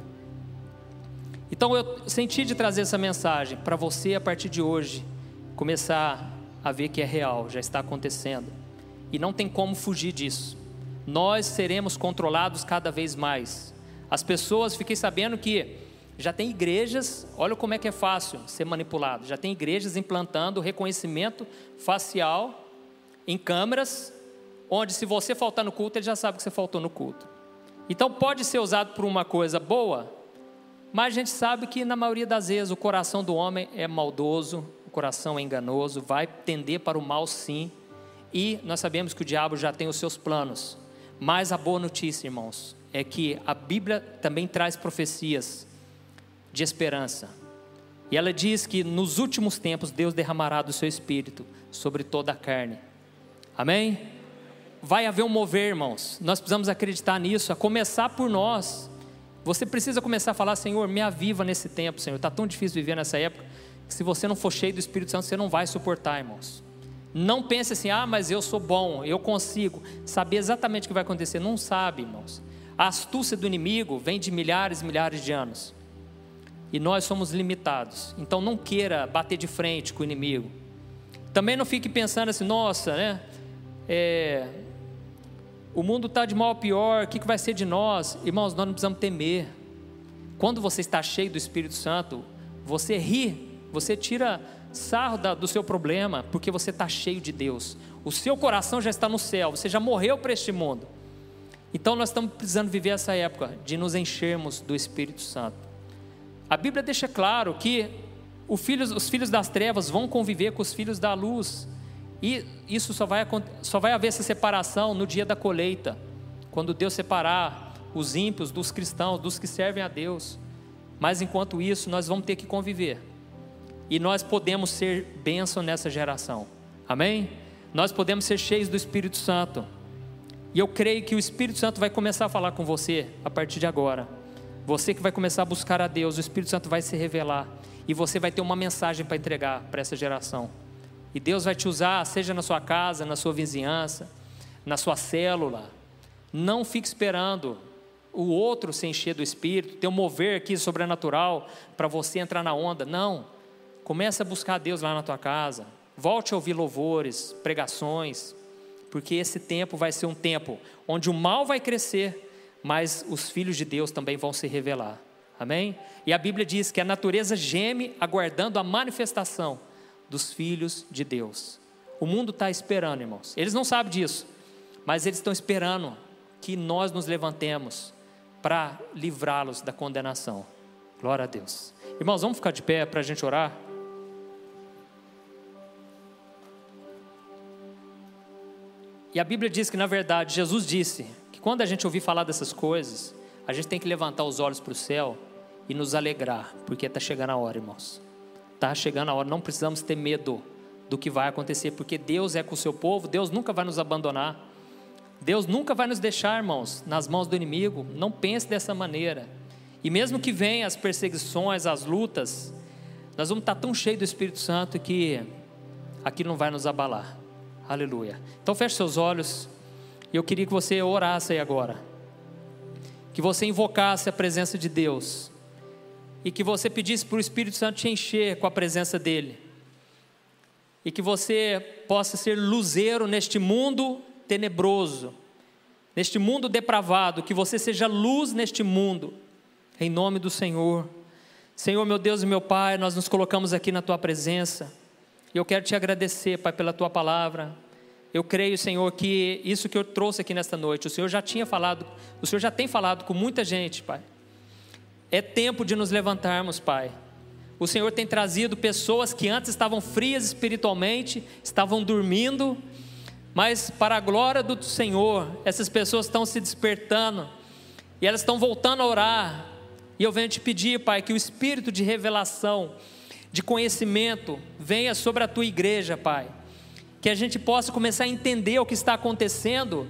Então eu senti de trazer essa mensagem para você a partir de hoje, começar a ver que é real, já está acontecendo, e não tem como fugir disso. Nós seremos controlados cada vez mais. As pessoas, fiquei sabendo que já tem igrejas, olha como é que é fácil ser manipulado, já tem igrejas implantando reconhecimento facial em câmeras, onde se você faltar no culto, ele já sabe que você faltou no culto. Então pode ser usado por uma coisa boa, mas a gente sabe que na maioria das vezes o coração do homem é maldoso, o coração é enganoso, vai tender para o mal sim, e nós sabemos que o diabo já tem os seus planos. Mas a boa notícia, irmãos, é que a Bíblia também traz profecias de esperança, e ela diz que nos últimos tempos Deus derramará do seu Espírito sobre toda a carne, amém? Vai haver um mover, irmãos, nós precisamos acreditar nisso, a começar por nós. Você precisa começar a falar: Senhor, me aviva nesse tempo, Senhor, está tão difícil viver nessa época, que se você não for cheio do Espírito Santo, você não vai suportar, irmãos. Não pense assim: ah, mas eu sou bom, eu consigo saber exatamente o que vai acontecer. Não sabe, irmãos. A astúcia do inimigo vem de milhares e milhares de anos, e nós somos limitados. Então não queira bater de frente com o inimigo. Também não fique pensando assim: nossa, né? O mundo está de mal a pior, o que vai ser de nós? Irmãos, nós não precisamos temer. Quando você está cheio do Espírito Santo, você ri, você tira sarro do seu problema, porque você está cheio de Deus. O seu coração já está no céu, você já morreu para este mundo. Então nós estamos precisando viver essa época de nos enchermos do Espírito Santo. A Bíblia deixa claro que os filhos das trevas vão conviver com os filhos da luz, e isso só vai haver essa separação no dia da colheita, quando Deus separar os ímpios dos cristãos, dos que servem a Deus. Mas enquanto isso nós vamos ter que conviver, e nós podemos ser bênção nessa geração, amém? Nós podemos ser cheios do Espírito Santo, e eu creio que o Espírito Santo vai começar a falar com você a partir de agora. Você que vai começar a buscar a Deus, o Espírito Santo vai se revelar, e você vai ter uma mensagem para entregar para essa geração, e Deus vai te usar, seja na sua casa, na sua vizinhança, na sua célula. Não fique esperando o outro se encher do Espírito, ter um mover aqui sobrenatural para você entrar na onda. Não, comece a buscar a Deus lá na tua casa, volte a ouvir louvores, pregações, porque esse tempo vai ser um tempo onde o mal vai crescer, mas os filhos de Deus também vão se revelar, amém? E a Bíblia diz que a natureza geme aguardando a manifestação dos filhos de Deus. O mundo está esperando, irmãos, eles não sabem disso, mas eles estão esperando que nós nos levantemos para livrá-los da condenação. Glória a Deus. Irmãos, vamos ficar de pé para a gente orar? E a Bíblia diz que, na verdade, Jesus disse que quando a gente ouvir falar dessas coisas, a gente tem que levantar os olhos para o céu e nos alegrar, porque está chegando a hora, irmãos. Está chegando a hora, não precisamos ter medo do que vai acontecer, porque Deus é com o seu povo, Deus nunca vai nos abandonar, Deus nunca vai nos deixar, irmãos, nas mãos do inimigo. Não pense dessa maneira. E mesmo que venham as perseguições, as lutas, nós vamos estar tão cheios do Espírito Santo que aquilo não vai nos abalar. Aleluia. Então feche seus olhos, e eu queria que você orasse aí agora, que você invocasse a presença de Deus, e que você pedisse para o Espírito Santo te encher com a presença dele, e que você possa ser luzeiro neste mundo tenebroso, neste mundo depravado, que você seja luz neste mundo, em nome do Senhor. Senhor, meu Deus e meu Pai, nós nos colocamos aqui na tua presença, e eu quero te agradecer, Pai, pela tua palavra. Eu creio, Senhor, que isso que eu trouxe aqui nesta noite, o Senhor já tem falado com muita gente, Pai. É tempo de nos levantarmos, Pai. O Senhor tem trazido pessoas que antes estavam frias espiritualmente, estavam dormindo, mas para a glória do Senhor, essas pessoas estão se despertando, e elas estão voltando a orar. E eu venho te pedir, Pai, que o espírito de revelação, de conhecimento, venha sobre a tua igreja, Pai, que a gente possa começar a entender o que está acontecendo,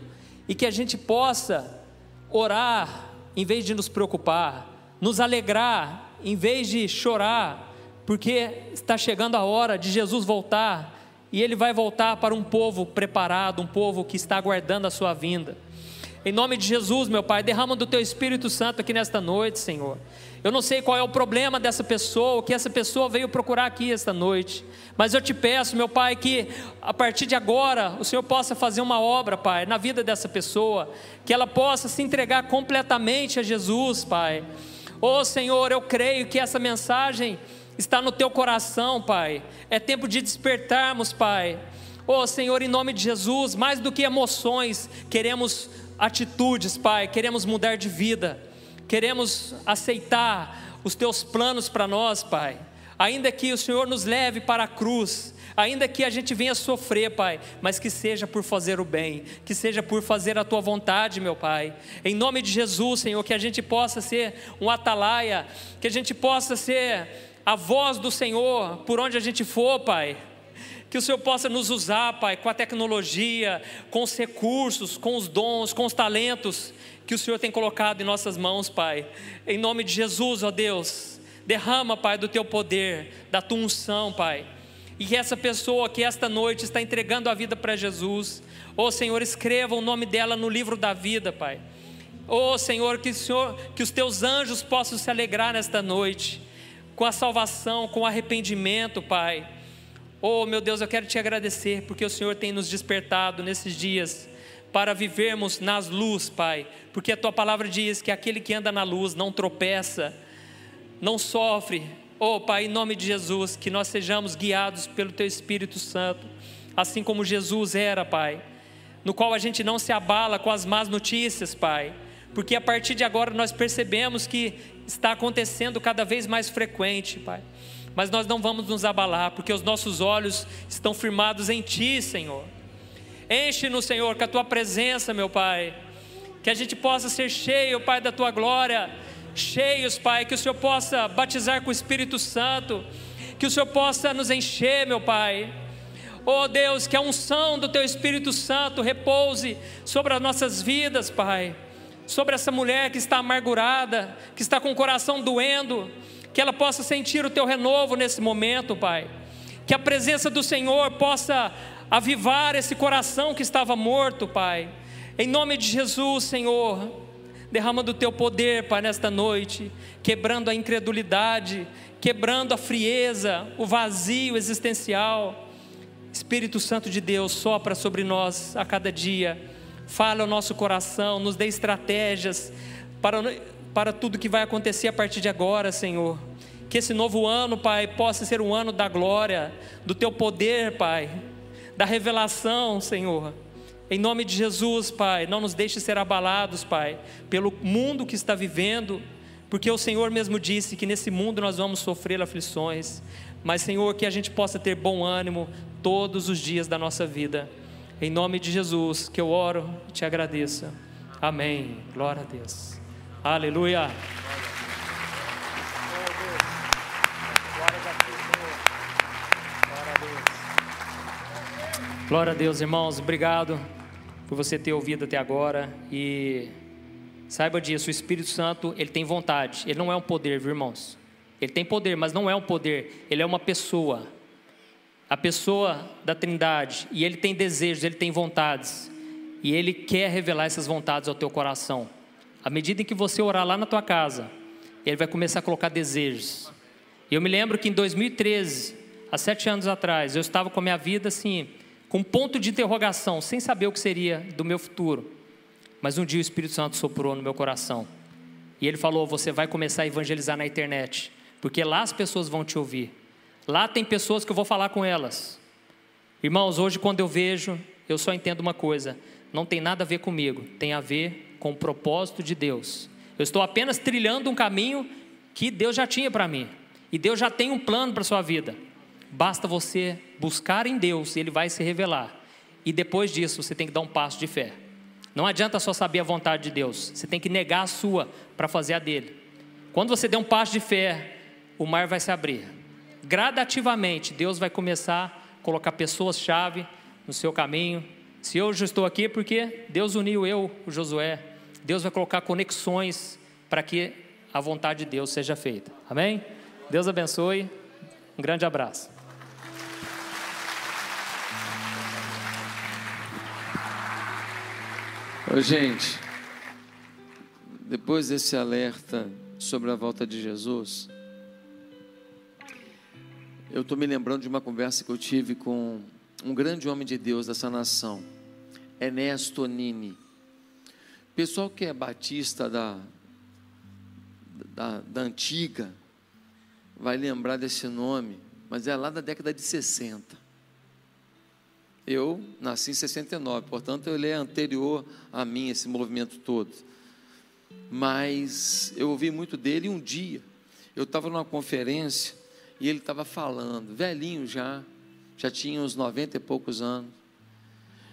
e que a gente possa orar em vez de nos preocupar, nos alegrar em vez de chorar, porque está chegando a hora de Jesus voltar, e ele vai voltar para um povo preparado, um povo que está aguardando a sua vinda. Em nome de Jesus, meu Pai, derrama do Teu Espírito Santo aqui nesta noite, Senhor. Eu não sei qual é o problema dessa pessoa, o que essa pessoa veio procurar aqui esta noite, mas eu te peço, meu Pai, que a partir de agora, o Senhor possa fazer uma obra, Pai, na vida dessa pessoa, que ela possa se entregar completamente a Jesus, Pai. Ô Senhor, eu creio que essa mensagem está no Teu coração, Pai. É tempo de despertarmos, Pai. Ô Senhor, em nome de Jesus, mais do que emoções, queremos atitudes, Pai, queremos mudar de vida, queremos aceitar os Teus planos para nós, Pai, ainda que o Senhor nos leve para a cruz, ainda que a gente venha sofrer, Pai, mas que seja por fazer o bem, que seja por fazer a Tua vontade, meu Pai, em nome de Jesus, Senhor, que a gente possa ser um atalaia, que a gente possa ser a voz do Senhor, por onde a gente for, Pai, que o Senhor possa nos usar, Pai, com a tecnologia, com os recursos, com os dons, com os talentos que o Senhor tem colocado em nossas mãos, Pai. Em nome de Jesus, ó Deus, derrama, Pai, do Teu poder, da Tua unção, Pai. E que essa pessoa que esta noite está entregando a vida para Jesus, ó Senhor, escreva o nome dela no livro da vida, Pai. Ó Senhor, que os Teus anjos possam se alegrar nesta noite, com a salvação, com o arrependimento, Pai. Oh meu Deus, eu quero Te agradecer, porque o Senhor tem nos despertado nesses dias, para vivermos nas luz, Pai, porque a Tua palavra diz que aquele que anda na luz não tropeça, não sofre. Oh Pai, em nome de Jesus, que nós sejamos guiados pelo Teu Espírito Santo, assim como Jesus era, Pai, no qual a gente não se abala com as más notícias, Pai, porque a partir de agora nós percebemos que está acontecendo cada vez mais frequente, Pai, mas nós não vamos nos abalar, porque os nossos olhos estão firmados em Ti, Senhor. Enche-nos, Senhor, com a Tua presença, meu Pai, que a gente possa ser cheio, Pai, da Tua glória, cheios, Pai, que o Senhor possa batizar com o Espírito Santo, que o Senhor possa nos encher, meu Pai. Oh Deus, que a unção do Teu Espírito Santo repouse sobre as nossas vidas, Pai, sobre essa mulher que está amargurada, que está com o coração doendo, que ela possa sentir o Teu renovo nesse momento, Pai, que a presença do Senhor possa avivar esse coração que estava morto, Pai, em nome de Jesus, Senhor, derrama do Teu poder, Pai, nesta noite, quebrando a incredulidade, quebrando a frieza, o vazio existencial. Espírito Santo de Deus, sopra sobre nós a cada dia, fala ao nosso coração, nos dê estratégias para tudo que vai acontecer a partir de agora, Senhor, que esse novo ano, Pai, possa ser um ano da glória, do Teu poder, Pai, da revelação, Senhor, em nome de Jesus, Pai, não nos deixe ser abalados, Pai, pelo mundo que está vivendo, porque o Senhor mesmo disse que nesse mundo nós vamos sofrer aflições, mas Senhor, que a gente possa ter bom ânimo todos os dias da nossa vida, em nome de Jesus, que eu oro e Te agradeço, amém, glória a Deus. Aleluia. Glória a Deus, irmãos, obrigado por você ter ouvido até agora, e saiba disso, o Espírito Santo, ele tem vontade, ele não é um poder, viu, irmãos? Ele tem poder, mas não é um poder, ele é uma pessoa, a pessoa da Trindade, e ele tem desejos, ele tem vontades, e ele quer revelar essas vontades ao teu coração. À medida em que você orar lá na tua casa, ele vai começar a colocar desejos. E eu me lembro que em 2013, há 7 anos atrás, eu estava com a minha vida assim, com um ponto de interrogação, sem saber o que seria do meu futuro. Mas um dia o Espírito Santo soprou no meu coração. E ele falou, você vai começar a evangelizar na internet, porque lá as pessoas vão te ouvir. Lá tem pessoas que eu vou falar com elas. Irmãos, hoje quando eu vejo, eu só entendo uma coisa, não tem nada a ver comigo, tem a ver com o propósito de Deus. Eu estou apenas trilhando um caminho que Deus já tinha para mim, e Deus já tem um plano para a sua vida. Basta você buscar em Deus, Ele vai se revelar, e depois disso você tem que dar um passo de fé. Não adianta só saber a vontade de Deus, você tem que negar a sua para fazer a dele. Quando você der um passo de fé, o mar vai se abrir. Gradativamente Deus vai começar a colocar pessoas-chave no seu caminho. Se eu já estou aqui, porque Deus uniu eu, o Josué. Deus vai colocar conexões para que a vontade de Deus seja feita. Amém? Deus abençoe. Um grande abraço. Ô, gente, depois desse alerta sobre a volta de Jesus, eu estou me lembrando de uma conversa que eu tive com um grande homem de Deus dessa nação, Ernesto Nini. Pessoal que é batista da antiga vai lembrar desse nome, mas é lá da década de 60. Eu nasci em 69, portanto ele é anterior a mim, esse movimento todo. Mas eu ouvi muito dele, e um dia eu estava numa conferência e ele estava falando, velhinho já tinha uns 90 e poucos anos,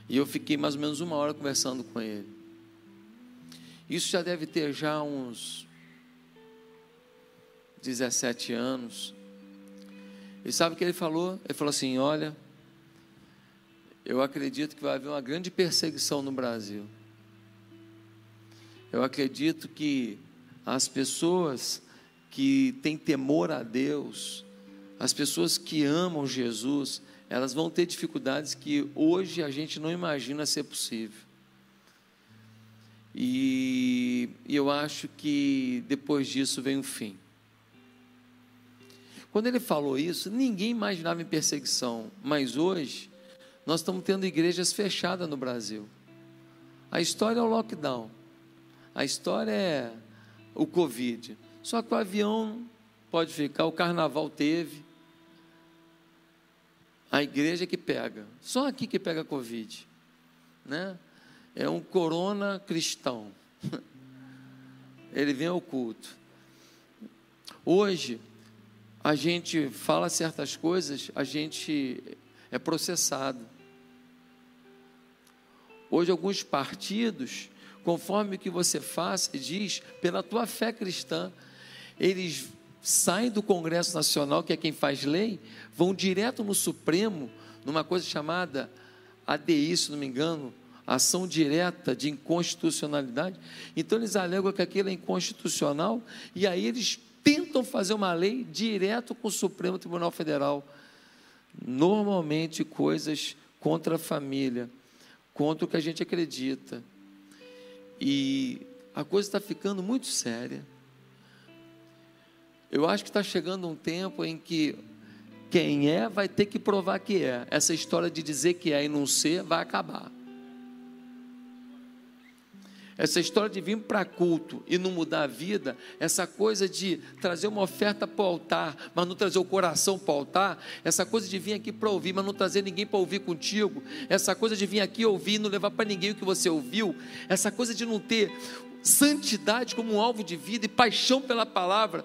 e eu fiquei mais ou menos uma hora conversando com ele. Isso já deve ter já uns 17 anos. E sabe o que ele falou? Ele falou assim: olha, eu acredito que vai haver uma grande perseguição no Brasil. Eu acredito que as pessoas que têm temor a Deus, as pessoas que amam Jesus, elas vão ter dificuldades que hoje a gente não imagina ser possível. E eu acho que depois disso vem o fim. Quando ele falou isso, ninguém imaginava em perseguição, mas hoje nós estamos tendo igrejas fechadas no Brasil. A história é o lockdown, a história é o Covid, só que o avião pode ficar, o carnaval teve, a igreja que pega, só aqui que pega Covid, né? É um corona cristão, ele vem ao culto. Hoje a gente fala certas coisas, a gente é processado. Hoje alguns partidos, conforme o que você faz, diz, pela tua fé cristã, eles saem do Congresso Nacional, que é quem faz lei, vão direto no Supremo, numa coisa chamada ADI, se não me engano, ação direta de inconstitucionalidade. Então eles alegam que aquilo é inconstitucional, e aí eles tentam fazer uma lei direto com o Supremo Tribunal Federal, normalmente coisas contra a família, contra o que a gente acredita, e a coisa está ficando muito séria. Eu acho que está chegando um tempo em que quem é vai ter que provar que é. Essa história de dizer que é e não ser vai acabar. Essa história de vir para culto e não mudar a vida, essa coisa de trazer uma oferta para o altar, mas não trazer o coração para o altar, essa coisa de vir aqui para ouvir, mas não trazer ninguém para ouvir contigo, essa coisa de vir aqui ouvir e não levar para ninguém o que você ouviu, essa coisa de não ter santidade como um alvo de vida e paixão pela palavra.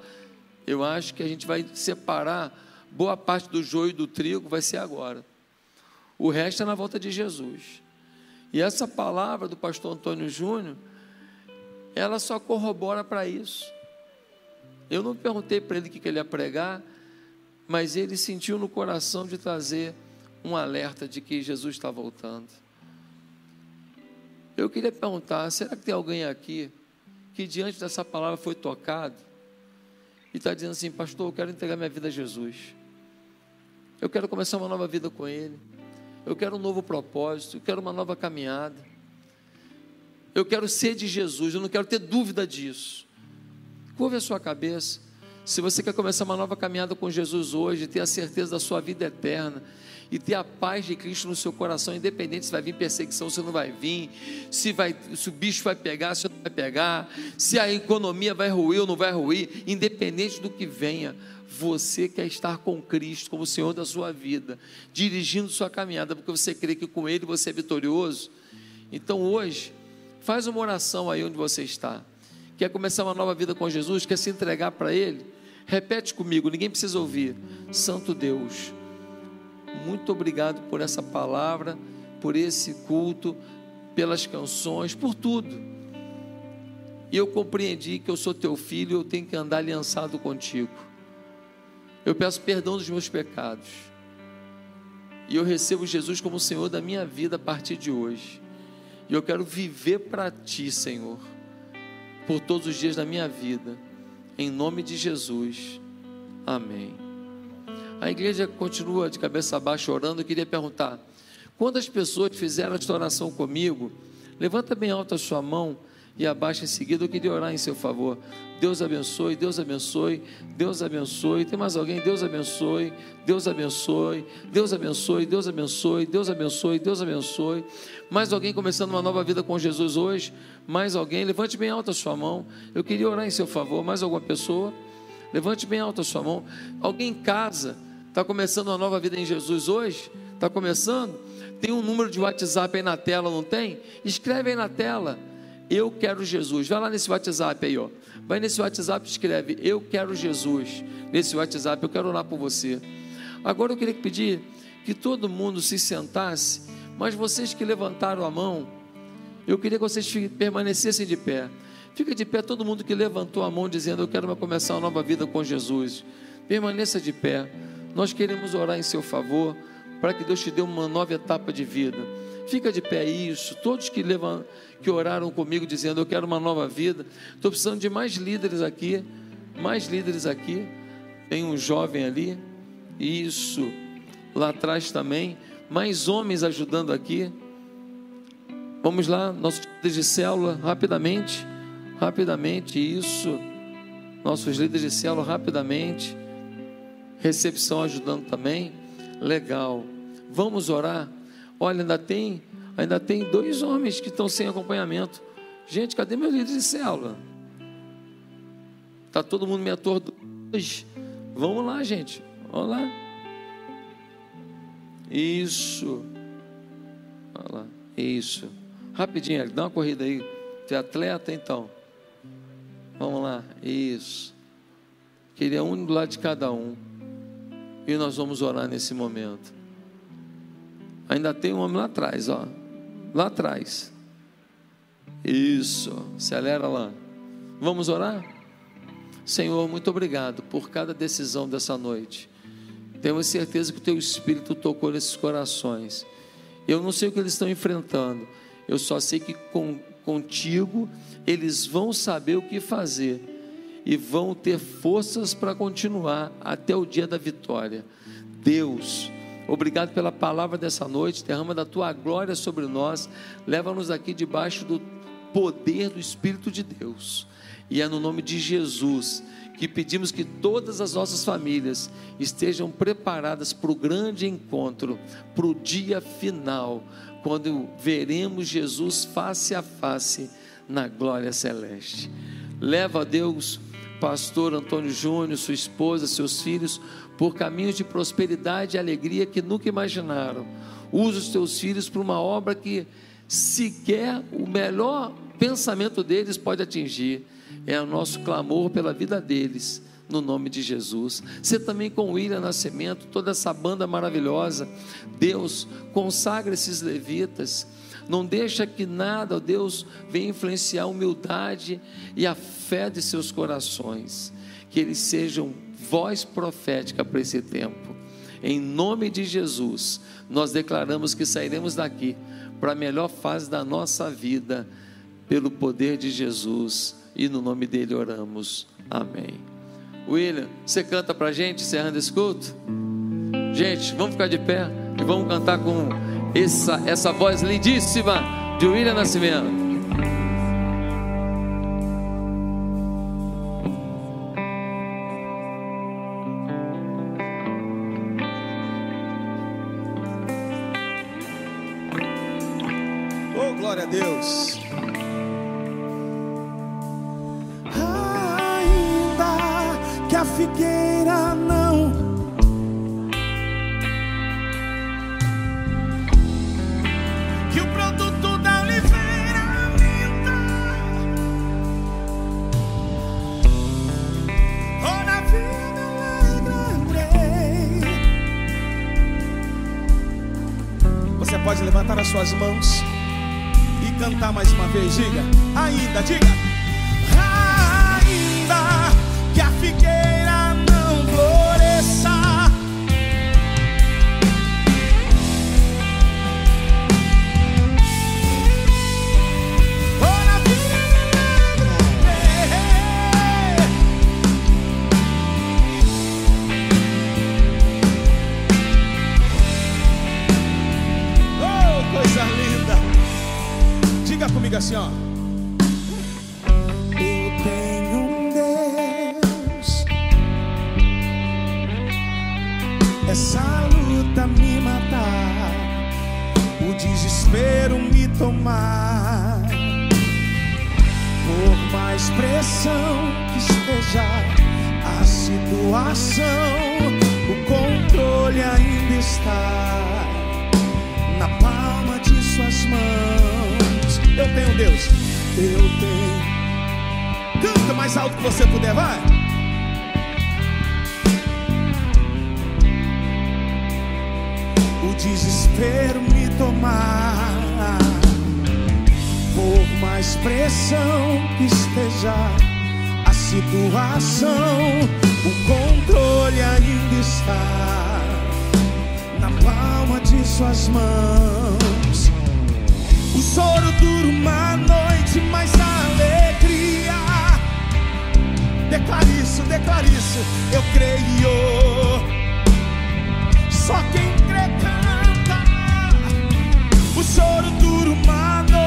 Eu acho que a gente vai separar boa parte do joio e do trigo, vai ser agora. O resto é na volta de Jesus. E essa palavra do pastor Antônio Júnior, ela só corrobora para isso. Eu não perguntei para ele o que ele ia pregar, mas ele sentiu no coração de trazer um alerta de que Jesus está voltando. Eu queria perguntar, será que tem alguém aqui que diante dessa palavra foi tocado e está dizendo assim: pastor, eu quero entregar minha vida a Jesus, eu quero começar uma nova vida com Ele, eu quero um novo propósito, eu quero uma nova caminhada, eu quero ser de Jesus, eu não quero ter dúvida disso. Curva a sua cabeça. Se você quer começar uma nova caminhada com Jesus hoje, ter a certeza da sua vida eterna, e ter a paz de Cristo no seu coração, independente se vai vir perseguição, se não vai vir, se o bicho vai pegar, se não vai pegar, se a economia vai ruir ou não vai ruir, independente do que venha, você quer estar com Cristo como Senhor da sua vida, dirigindo sua caminhada, porque você crê que com Ele você é vitorioso. Então hoje, faz uma oração aí onde você está. Quer começar uma nova vida com Jesus? Quer se entregar para Ele? Repete comigo, ninguém precisa ouvir. Santo Deus, muito obrigado por essa palavra, por esse culto, pelas canções, por tudo. E eu compreendi que eu sou teu filho, eu tenho que andar aliançado contigo. Eu peço perdão dos meus pecados, e eu recebo Jesus como Senhor da minha vida a partir de hoje, e eu quero viver para Ti, Senhor, por todos os dias da minha vida, em nome de Jesus, amém. A igreja continua de cabeça baixa orando. Eu queria perguntar, quando as pessoas fizeram esta oração comigo, Levanta bem alta a sua mão e abaixa em seguida. Eu queria orar em seu favor. Deus abençoe, Deus abençoe, Deus abençoe. Tem mais alguém? Deus abençoe, Deus abençoe, Deus abençoe, Deus abençoe, Deus abençoe, Deus abençoe. Mais alguém começando uma nova vida com Jesus hoje? Mais alguém? Levante bem alta a sua mão. Eu queria orar em seu favor. Mais alguma pessoa? Levante bem alta a sua mão. Alguém em casa está começando uma nova vida em Jesus hoje? Está começando? Tem um número de WhatsApp aí na tela, não tem? Escreve aí na tela. Eu quero Jesus. Vai lá nesse WhatsApp aí, ó. Vai nesse WhatsApp e escreve: eu quero Jesus. Nesse WhatsApp eu quero orar por você. Agora eu queria pedir que todo mundo se sentasse, mas vocês que levantaram a mão, eu queria que vocês permanecessem de pé. Fica de pé todo mundo que levantou a mão dizendo: eu quero começar uma nova vida com Jesus. Permaneça de pé. Nós queremos orar em seu favor para que Deus te dê uma nova etapa de vida. Fica de pé, isso. Todos que oraram comigo dizendo: eu quero uma nova vida. Estou precisando de mais líderes aqui. Mais líderes aqui. Tem um jovem ali. Isso. Lá atrás também. Mais homens ajudando aqui. Vamos lá. Nossos líderes de célula, rapidamente. Rapidamente, isso. Nossos líderes de célula, rapidamente. Recepção ajudando também. Legal. Vamos orar. Olha, ainda tem dois homens que estão sem acompanhamento. Gente, cadê meus líderes de célula? Está todo mundo me atordoando. Vamos lá, gente. Vamos lá. Isso. Vamos lá. Isso. Rapidinho, dá uma corrida aí. Você é atleta, então. Vamos lá. Isso. Queria um do lado de cada um. E nós vamos orar nesse momento. Ainda tem um homem lá atrás, ó. Lá atrás. Isso. Acelera lá. Vamos orar? Senhor, muito obrigado por cada decisão dessa noite. Tenho certeza que o Teu Espírito tocou nesses corações. Eu não sei o que eles estão enfrentando. Eu só sei que contigo eles vão saber o que fazer e vão ter forças para continuar até o dia da vitória. Deus, obrigado pela palavra dessa noite. Derrama da Tua glória sobre nós. Leva-nos aqui debaixo do poder do Espírito de Deus. E é no nome de Jesus que pedimos que todas as nossas famílias estejam preparadas para o grande encontro, para o dia final, quando veremos Jesus face a face na glória celeste. Leva a Deus, Pastor Antônio Júnior, sua esposa, seus filhos, por caminhos de prosperidade e alegria que nunca imaginaram. Usa os teus filhos para uma obra que sequer o melhor pensamento deles pode atingir. É o nosso clamor pela vida deles, no nome de Jesus. Você também com o William Nascimento, toda essa banda maravilhosa. Deus, consagra esses levitas. Não deixa que nada, ó Deus, venha influenciar a humildade e a fé de seus corações. Que eles sejam voz profética para esse tempo. Em nome de Jesus, nós declaramos que sairemos daqui para a melhor fase da nossa vida, pelo poder de Jesus, e no nome dele oramos. Amém. William, você canta para a gente, encerrando esse culto? Gente, vamos ficar de pé e vamos cantar com essa voz lindíssima de William Nascimento. Glória a Deus. Ainda que a figueira não que o produto da oliveira minta, toda a vida alegrarei. Você pode levantar as suas mãos, cantar mais uma vez, diga, ainda, diga, ainda que a figueira não floresça, ora vida, oh, coisa linda. comigo assim, ó. Eu tenho um Deus. Essa luta me matar, o desespero me tomar, por mais pressão que esteja a situação, o controle ainda está na palma de suas mãos. Eu tenho Deus, eu tenho. Canta mais alto que você puder, vai. O desespero me tomar, por mais pressão que esteja a situação, o controle ainda está na palma de suas mãos. O choro dura uma noite, mas a alegria, declare isso, declare isso. Eu creio, só quem crê canta. O choro dura uma noite,